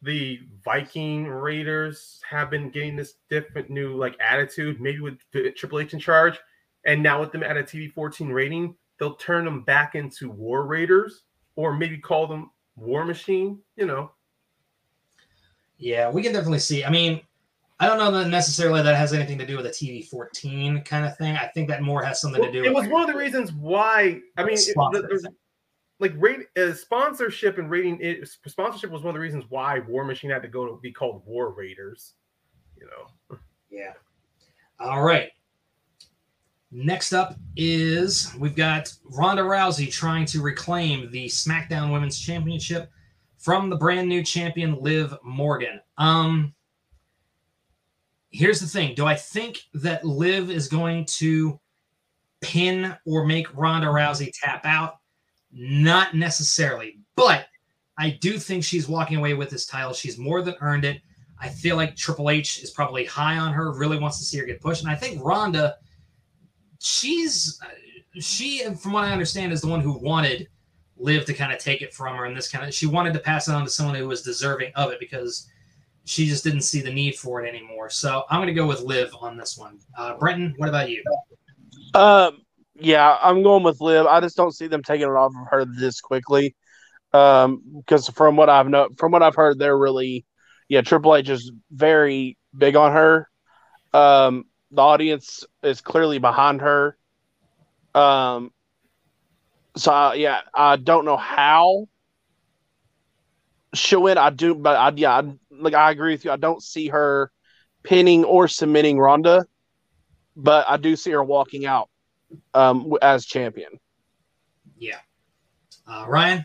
the Viking Raiders have been getting this different new like attitude, maybe with Triple H in charge, and now with them at a TV-14 rating, they'll turn them back into War Raiders or maybe call them War Machine, you know. Yeah, we can definitely see. I mean, I don't know that necessarily that has anything to do with a TV-14 kind of thing. I think that more has something to do with it. It was one of the reasons why, I mean, sponsorship and rating, sponsorship was one of the reasons why War Machine had to go to be called War Raiders, you know. Yeah. All right. Next up is we've got Ronda Rousey trying to reclaim the SmackDown Women's Championship from the brand new champion, Liv Morgan. Here's the thing. Do I think that Liv is going to pin or make Ronda Rousey tap out? Not necessarily, but I do think she's walking away with this title. She's more than earned it. I feel like Triple H is probably high on her, really wants to see her get pushed. And I think Ronda, she, from what I understand, is the one who wanted Liv to kind of take it from her, and she wanted to pass it on to someone who was deserving of it because she just didn't see the need for it anymore. So I'm going to go with Liv on this one. Brenton, what about you? Yeah, I'm going with Liv. I just don't see them taking it off of her this quickly. Because from what I've heard, they're really, Triple H is very big on her. The audience is clearly behind her. So I don't know how she'll win. I agree with you. I don't see her pinning or submitting Ronda, but I do see her walking out as champion. Yeah. Ryan?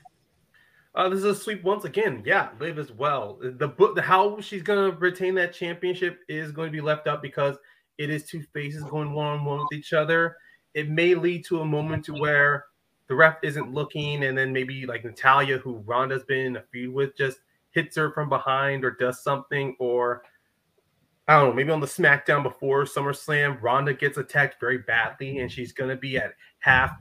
This is a sweep once again. Yeah, Liv as well. How she's going to retain that championship is going to be left up because it is two faces going one-on-one with each other. It may lead to a moment to where the ref isn't looking, and then maybe like Natalya, who Ronda's been in a feud with, just hits her from behind or does something, or I don't know, maybe on the SmackDown before SummerSlam, Ronda gets attacked very badly, and she's going to be at half,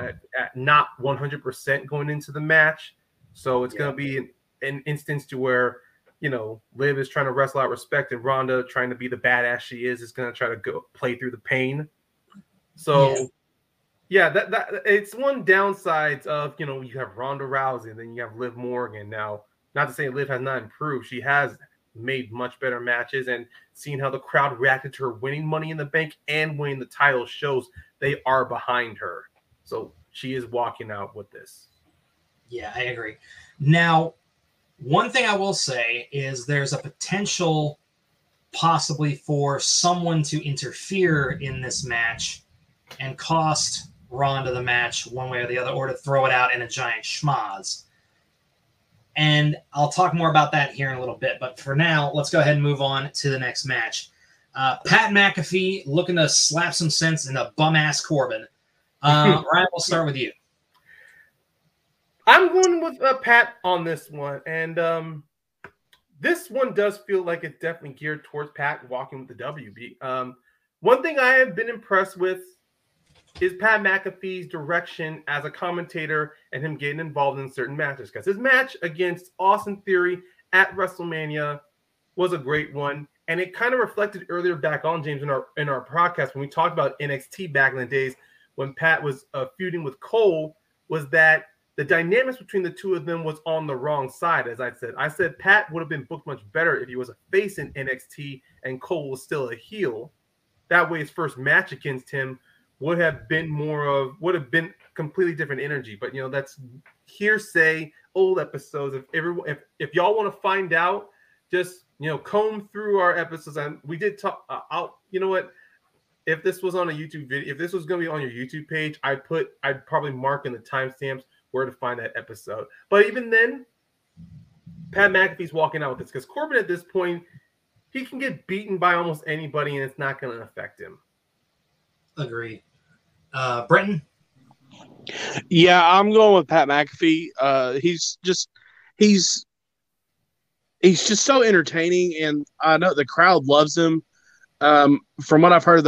at not 100% going into the match. So it's going to be an instance to where, Liv is trying to wrestle out respect, and Ronda, trying to be the badass she is going to try to go play through the pain. So, that it's one downside of, you have Ronda Rousey, and then you have Liv Morgan. Now, not to say Liv has not improved. She has made much better matches, and seeing how the crowd reacted to her winning Money in the Bank and winning the title shows they are behind her. So she is walking out with this. Yeah, I agree. Now, one thing I will say is there's a potential possibly for someone to interfere in this match and cost Ronda the match one way or the other, or to throw it out in a giant schmoz. And I'll talk more about that here in a little bit. But for now, let's go ahead and move on to the next match. Pat McAfee looking to slap some sense into bum-ass Corbin. Ryan, we'll start with you. I'm going with Pat on this one, and this one does feel like it's definitely geared towards Pat walking with the WB. One thing I have been impressed with is Pat McAfee's direction as a commentator and him getting involved in certain matches, because his match against Austin Theory at WrestleMania was a great one, and it kind of reflected earlier back on, James, in our podcast when we talked about NXT back in the days when Pat was feuding with Cole, was that the dynamics between the two of them was on the wrong side, as I said. I said Pat would have been booked much better if he was a face in NXT and Cole was still a heel. That way his first match against him would have been completely different energy. But, that's hearsay, old episodes. If y'all want to find out, just, comb through our episodes. And we did talk you know what? If this was on a YouTube video, if this was going to be on your YouTube page, I'd probably mark in the timestamps where to find that episode. But even then, Pat McAfee's walking out with this, because Corbin at this point, he can get beaten by almost anybody and it's not going to affect him. Agreed. Brenton? Yeah, I'm going with Pat McAfee. He's just so entertaining, and I know the crowd loves him. From what I've heard,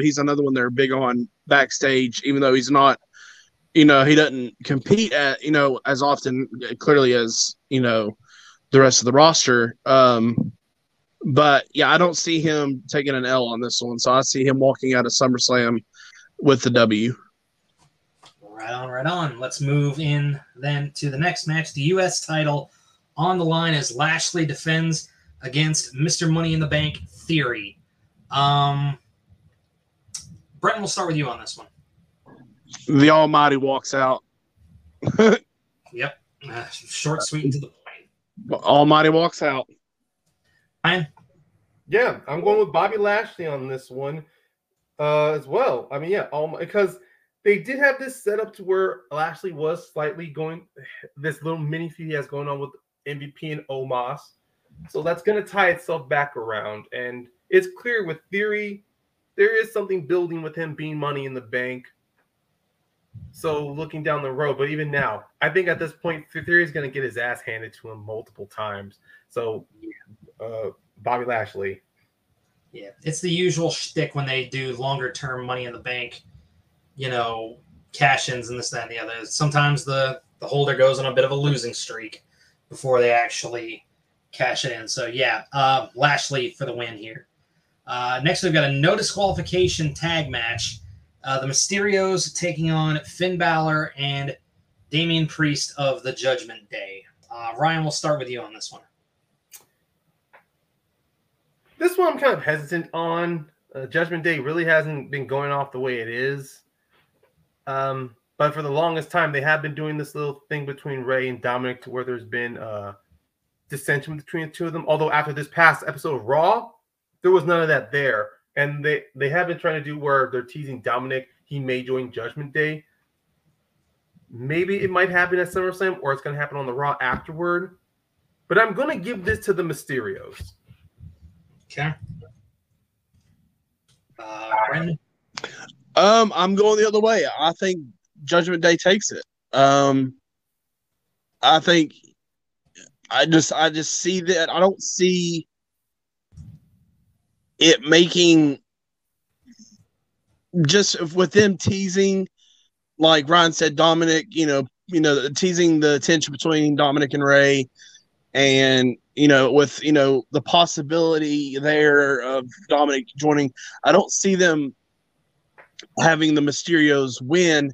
he's another one they're big on backstage, even though he's not, he doesn't compete at, as often clearly as, the rest of the roster. But yeah, I don't see him taking an L on this one. So I see him walking out of SummerSlam with the W. Right on. Let's move in then to the next match. The U.S. title on the line as Lashley defends against Mr. Money in the Bank Theory. Brenton, we'll start with you on this one. The Almighty walks out. Yep. Short, sweet, and to the point. Almighty walks out. Ryan? Yeah, I'm going with Bobby Lashley on this one as well. I mean, because they did have this set up to where Lashley was slightly going, this little mini feud he has going on with MVP and Omos. So that's going to tie itself back around. And it's clear with Theory, there is something building with him being Money in the Bank. So looking down the road, but even now, I think at this point, Theory is going to get his ass handed to him multiple times. So Bobby Lashley. Yeah, it's the usual shtick when they do longer-term Money in the Bank, cash-ins and this, that, and the other. Sometimes the holder goes on a bit of a losing streak before they actually cash it in. So, yeah, Lashley for the win here. Next, we've got a no disqualification tag match. The Mysterios taking on Finn Balor and Damian Priest of the Judgment Day. Ryan, we'll start with you on this one. This one I'm kind of hesitant on. Judgment Day really hasn't been going off the way it is. But for the longest time, they have been doing this little thing between Rey and Dominic to where there's been dissension between the two of them. Although after this past episode of Raw, there was none of that there. And they have been trying to do where they're teasing Dominic. He may join Judgment Day. Maybe it might happen at SummerSlam, or it's going to happen on the Raw afterward. But I'm going to give this to the Mysterios. Okay. Brandon? I'm going the other way. I think Judgment Day takes it. I just see that. I don't see it making, just with them teasing, like Ryan said, Dominic, you know, teasing the tension between Dominic and Rey, and, you know, with, you know, the possibility there of Dominic joining. I don't see them having the Mysterios win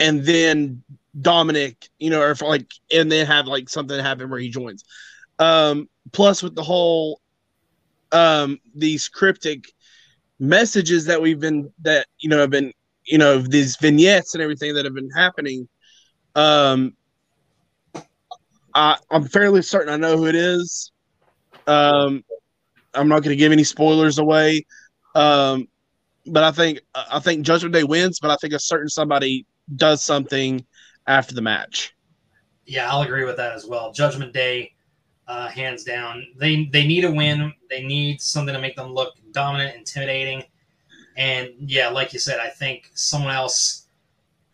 and then Dominic, you know, or if, like, and then have like something happen where he joins. Plus with the whole these cryptic messages that we've been, that, you know, have been, you know, these vignettes and everything that have been happening. I'm fairly certain I know who it is. I'm not going to give any spoilers away. But I think Judgment Day wins, but I think a certain somebody does something after the match. Yeah, I'll agree with that as well. Judgment Day, hands down. They need a win. They need something to make them look dominant, intimidating. And, yeah, like you said, I think someone else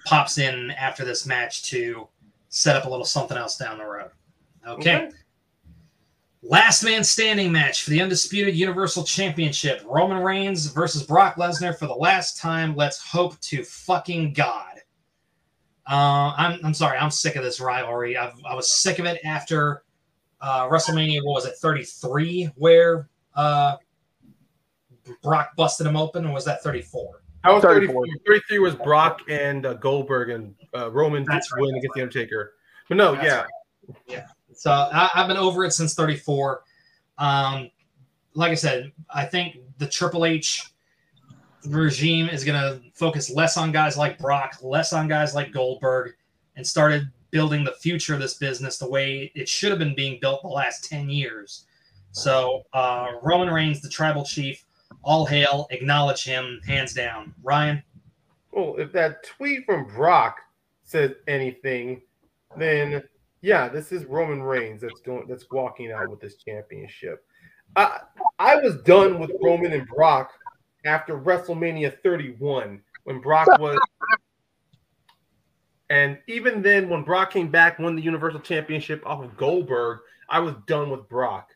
pops in after this match to set up a little something else down the road. Okay. Last man standing match for the Undisputed Universal Championship. Roman Reigns versus Brock Lesnar for the last time. Let's hope to fucking God. I'm sorry. I'm sick of this rivalry. I was sick of it after WrestleMania, what was it, 33, where Brock busted him open, or was that 34? I was 34. 33 was Brock and Goldberg and Roman winning against the Undertaker. But no, that's yeah. Right. Yeah. So I've been over it since 34. Like I said, I think the Triple H regime is going to focus less on guys like Brock, less on guys like Goldberg, and started building the future of this business the way it should have been being built the last 10 years. So Roman Reigns, the tribal chief, all hail, acknowledge him, hands down. Ryan? Well, if that tweet from Brock says anything, then yeah, this is Roman Reigns that's walking out with this championship. I was done with Roman and Brock after WrestleMania 31 when Brock was, and even then when Brock came back, won the Universal Championship off of Goldberg, I was done with Brock.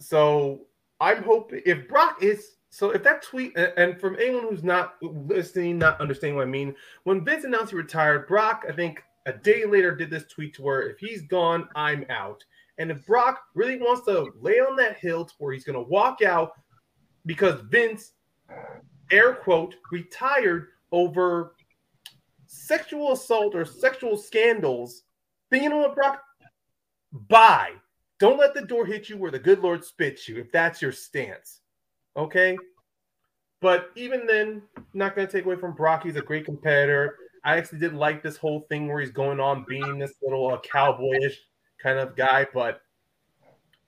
So I'm hoping if Brock is, so if that tweet, and from anyone who's not listening, not understanding what I mean, when Vince announced he retired, Brock, I think a day later, did this tweet to where if he's gone, I'm out. And if Brock really wants to lay on that hill to where he's going to walk out because Vince, air quote, retired over sexual assault or sexual scandals, then you know what, Brock? Bye. Don't let the door hit you where the good Lord spits you, if that's your stance. Okay? But even then, not going to take away from Brock. He's a great competitor. I actually did like this whole thing where he's going on being this little cowboyish kind of guy. But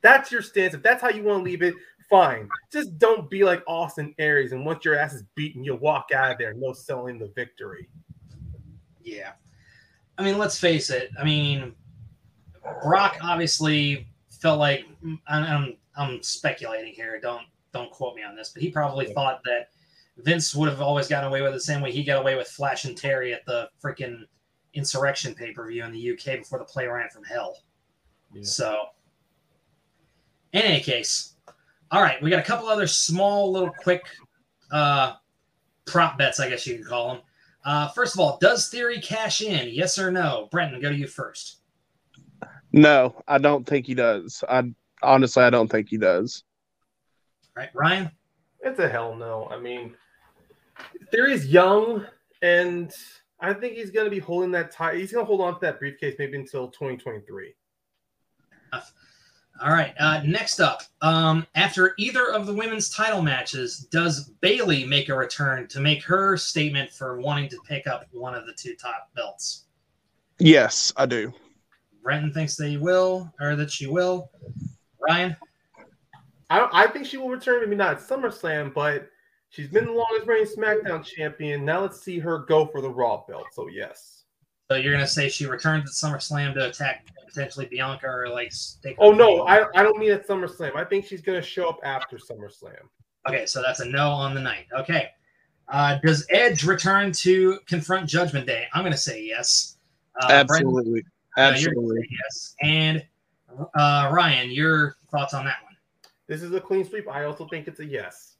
that's your stance. If that's how you want to leave it, fine. Just don't be like Austin Aries, and once your ass is beaten, you'll walk out of there, no selling the victory. Yeah. I mean, let's face it. I mean, Brock obviously felt like, I'm speculating here. Don't quote me on this, but he probably thought that Vince would have always gotten away with it the same way he got away with Flash and Terry at the freaking Insurrection pay-per-view in the UK before the play ran from hell. Yeah. So, in any case, all right, we got a couple other small little quick prop bets, I guess you could call them. First of all, does Theory cash in? Yes or no? Brenton, go to you first. No, I don't think he does. I honestly don't think he does. All right, Ryan? It's a hell no. I mean, Theory's young, and I think he's going to be holding that title. He's going to hold on to that briefcase maybe until 2023. All right. Next up, after either of the women's title matches, does Bayley make a return to make her statement for wanting to pick up one of the two top belts? Yes, I do. Brenton thinks they will, or that she will. Ryan? I think she will return, maybe not at SummerSlam, but she's been the longest reigning SmackDown champion. Now let's see her go for the Raw belt. So, yes. So you're going to say she returns at SummerSlam to attack potentially Bianca or like... Oh, no. I don't mean at SummerSlam. I think she's going to show up after SummerSlam. Okay, so that's a no on the night. Okay. Does Edge return to confront Judgment Day? I'm going to say yes. Absolutely. Brent, absolutely. Yes. And Ryan, your thoughts on that one? This is a clean sweep. I also think it's a yes.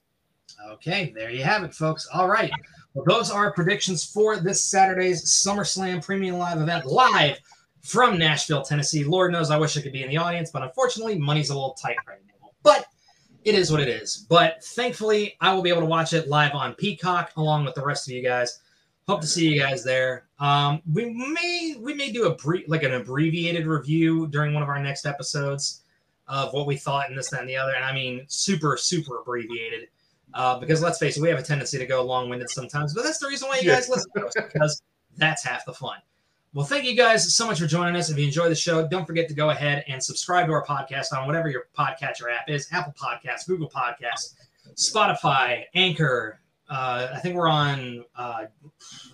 Okay, there you have it, folks. All right. Well, those are our predictions for this Saturday's SummerSlam Premium Live event live from Nashville, Tennessee. Lord knows I wish I could be in the audience, but unfortunately, money's a little tight right now. But it is what it is. But thankfully, I will be able to watch it live on Peacock along with the rest of you guys. Hope to see you guys there. We may do an abbreviated review during one of our next episodes of what we thought and this, that, and the other. And I mean, super, super abbreviated. Because let's face it, we have a tendency to go long-winded sometimes, but that's the reason why you guys listen to us, because that's half the fun. Well, thank you guys so much for joining us. If you enjoy the show, don't forget to go ahead and subscribe to our podcast on whatever your podcatcher app is, Apple Podcasts, Google Podcasts, Spotify, Anchor. I think we're on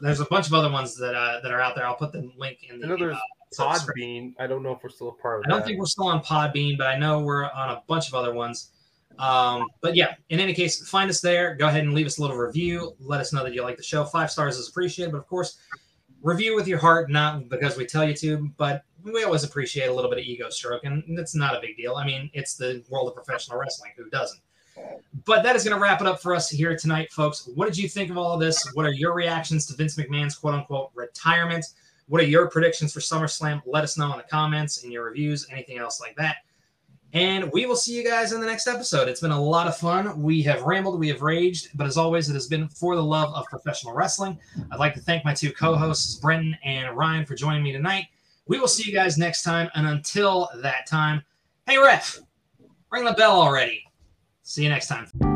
there's a bunch of other ones that are out there. I'll put the link in the Podbean. I don't know if we're still a part of that. I don't think we're still on Podbean, but I know we're on a bunch of other ones. But yeah, in any case, find us there. Go ahead and leave us a little review. Let us know that you like the show. 5 stars is appreciated, but of course, review with your heart, not because we tell you to, but we always appreciate a little bit of ego stroke, and it's not a big deal. I mean, it's the world of professional wrestling. Who doesn't? But that is going to wrap it up for us here tonight, folks. What did you think of all of this? What are your reactions to Vince McMahon's quote-unquote retirement? What are your predictions for SummerSlam? Let us know in the comments, in your reviews, anything else like that. And we will see you guys in the next episode. It's been a lot of fun. We have rambled. We have raged. But as always, it has been for the love of professional wrestling. I'd like to thank my two co-hosts, Brenton and Ryan, for joining me tonight. We will see you guys next time. And until that time, hey, ref, ring the bell already. See you next time.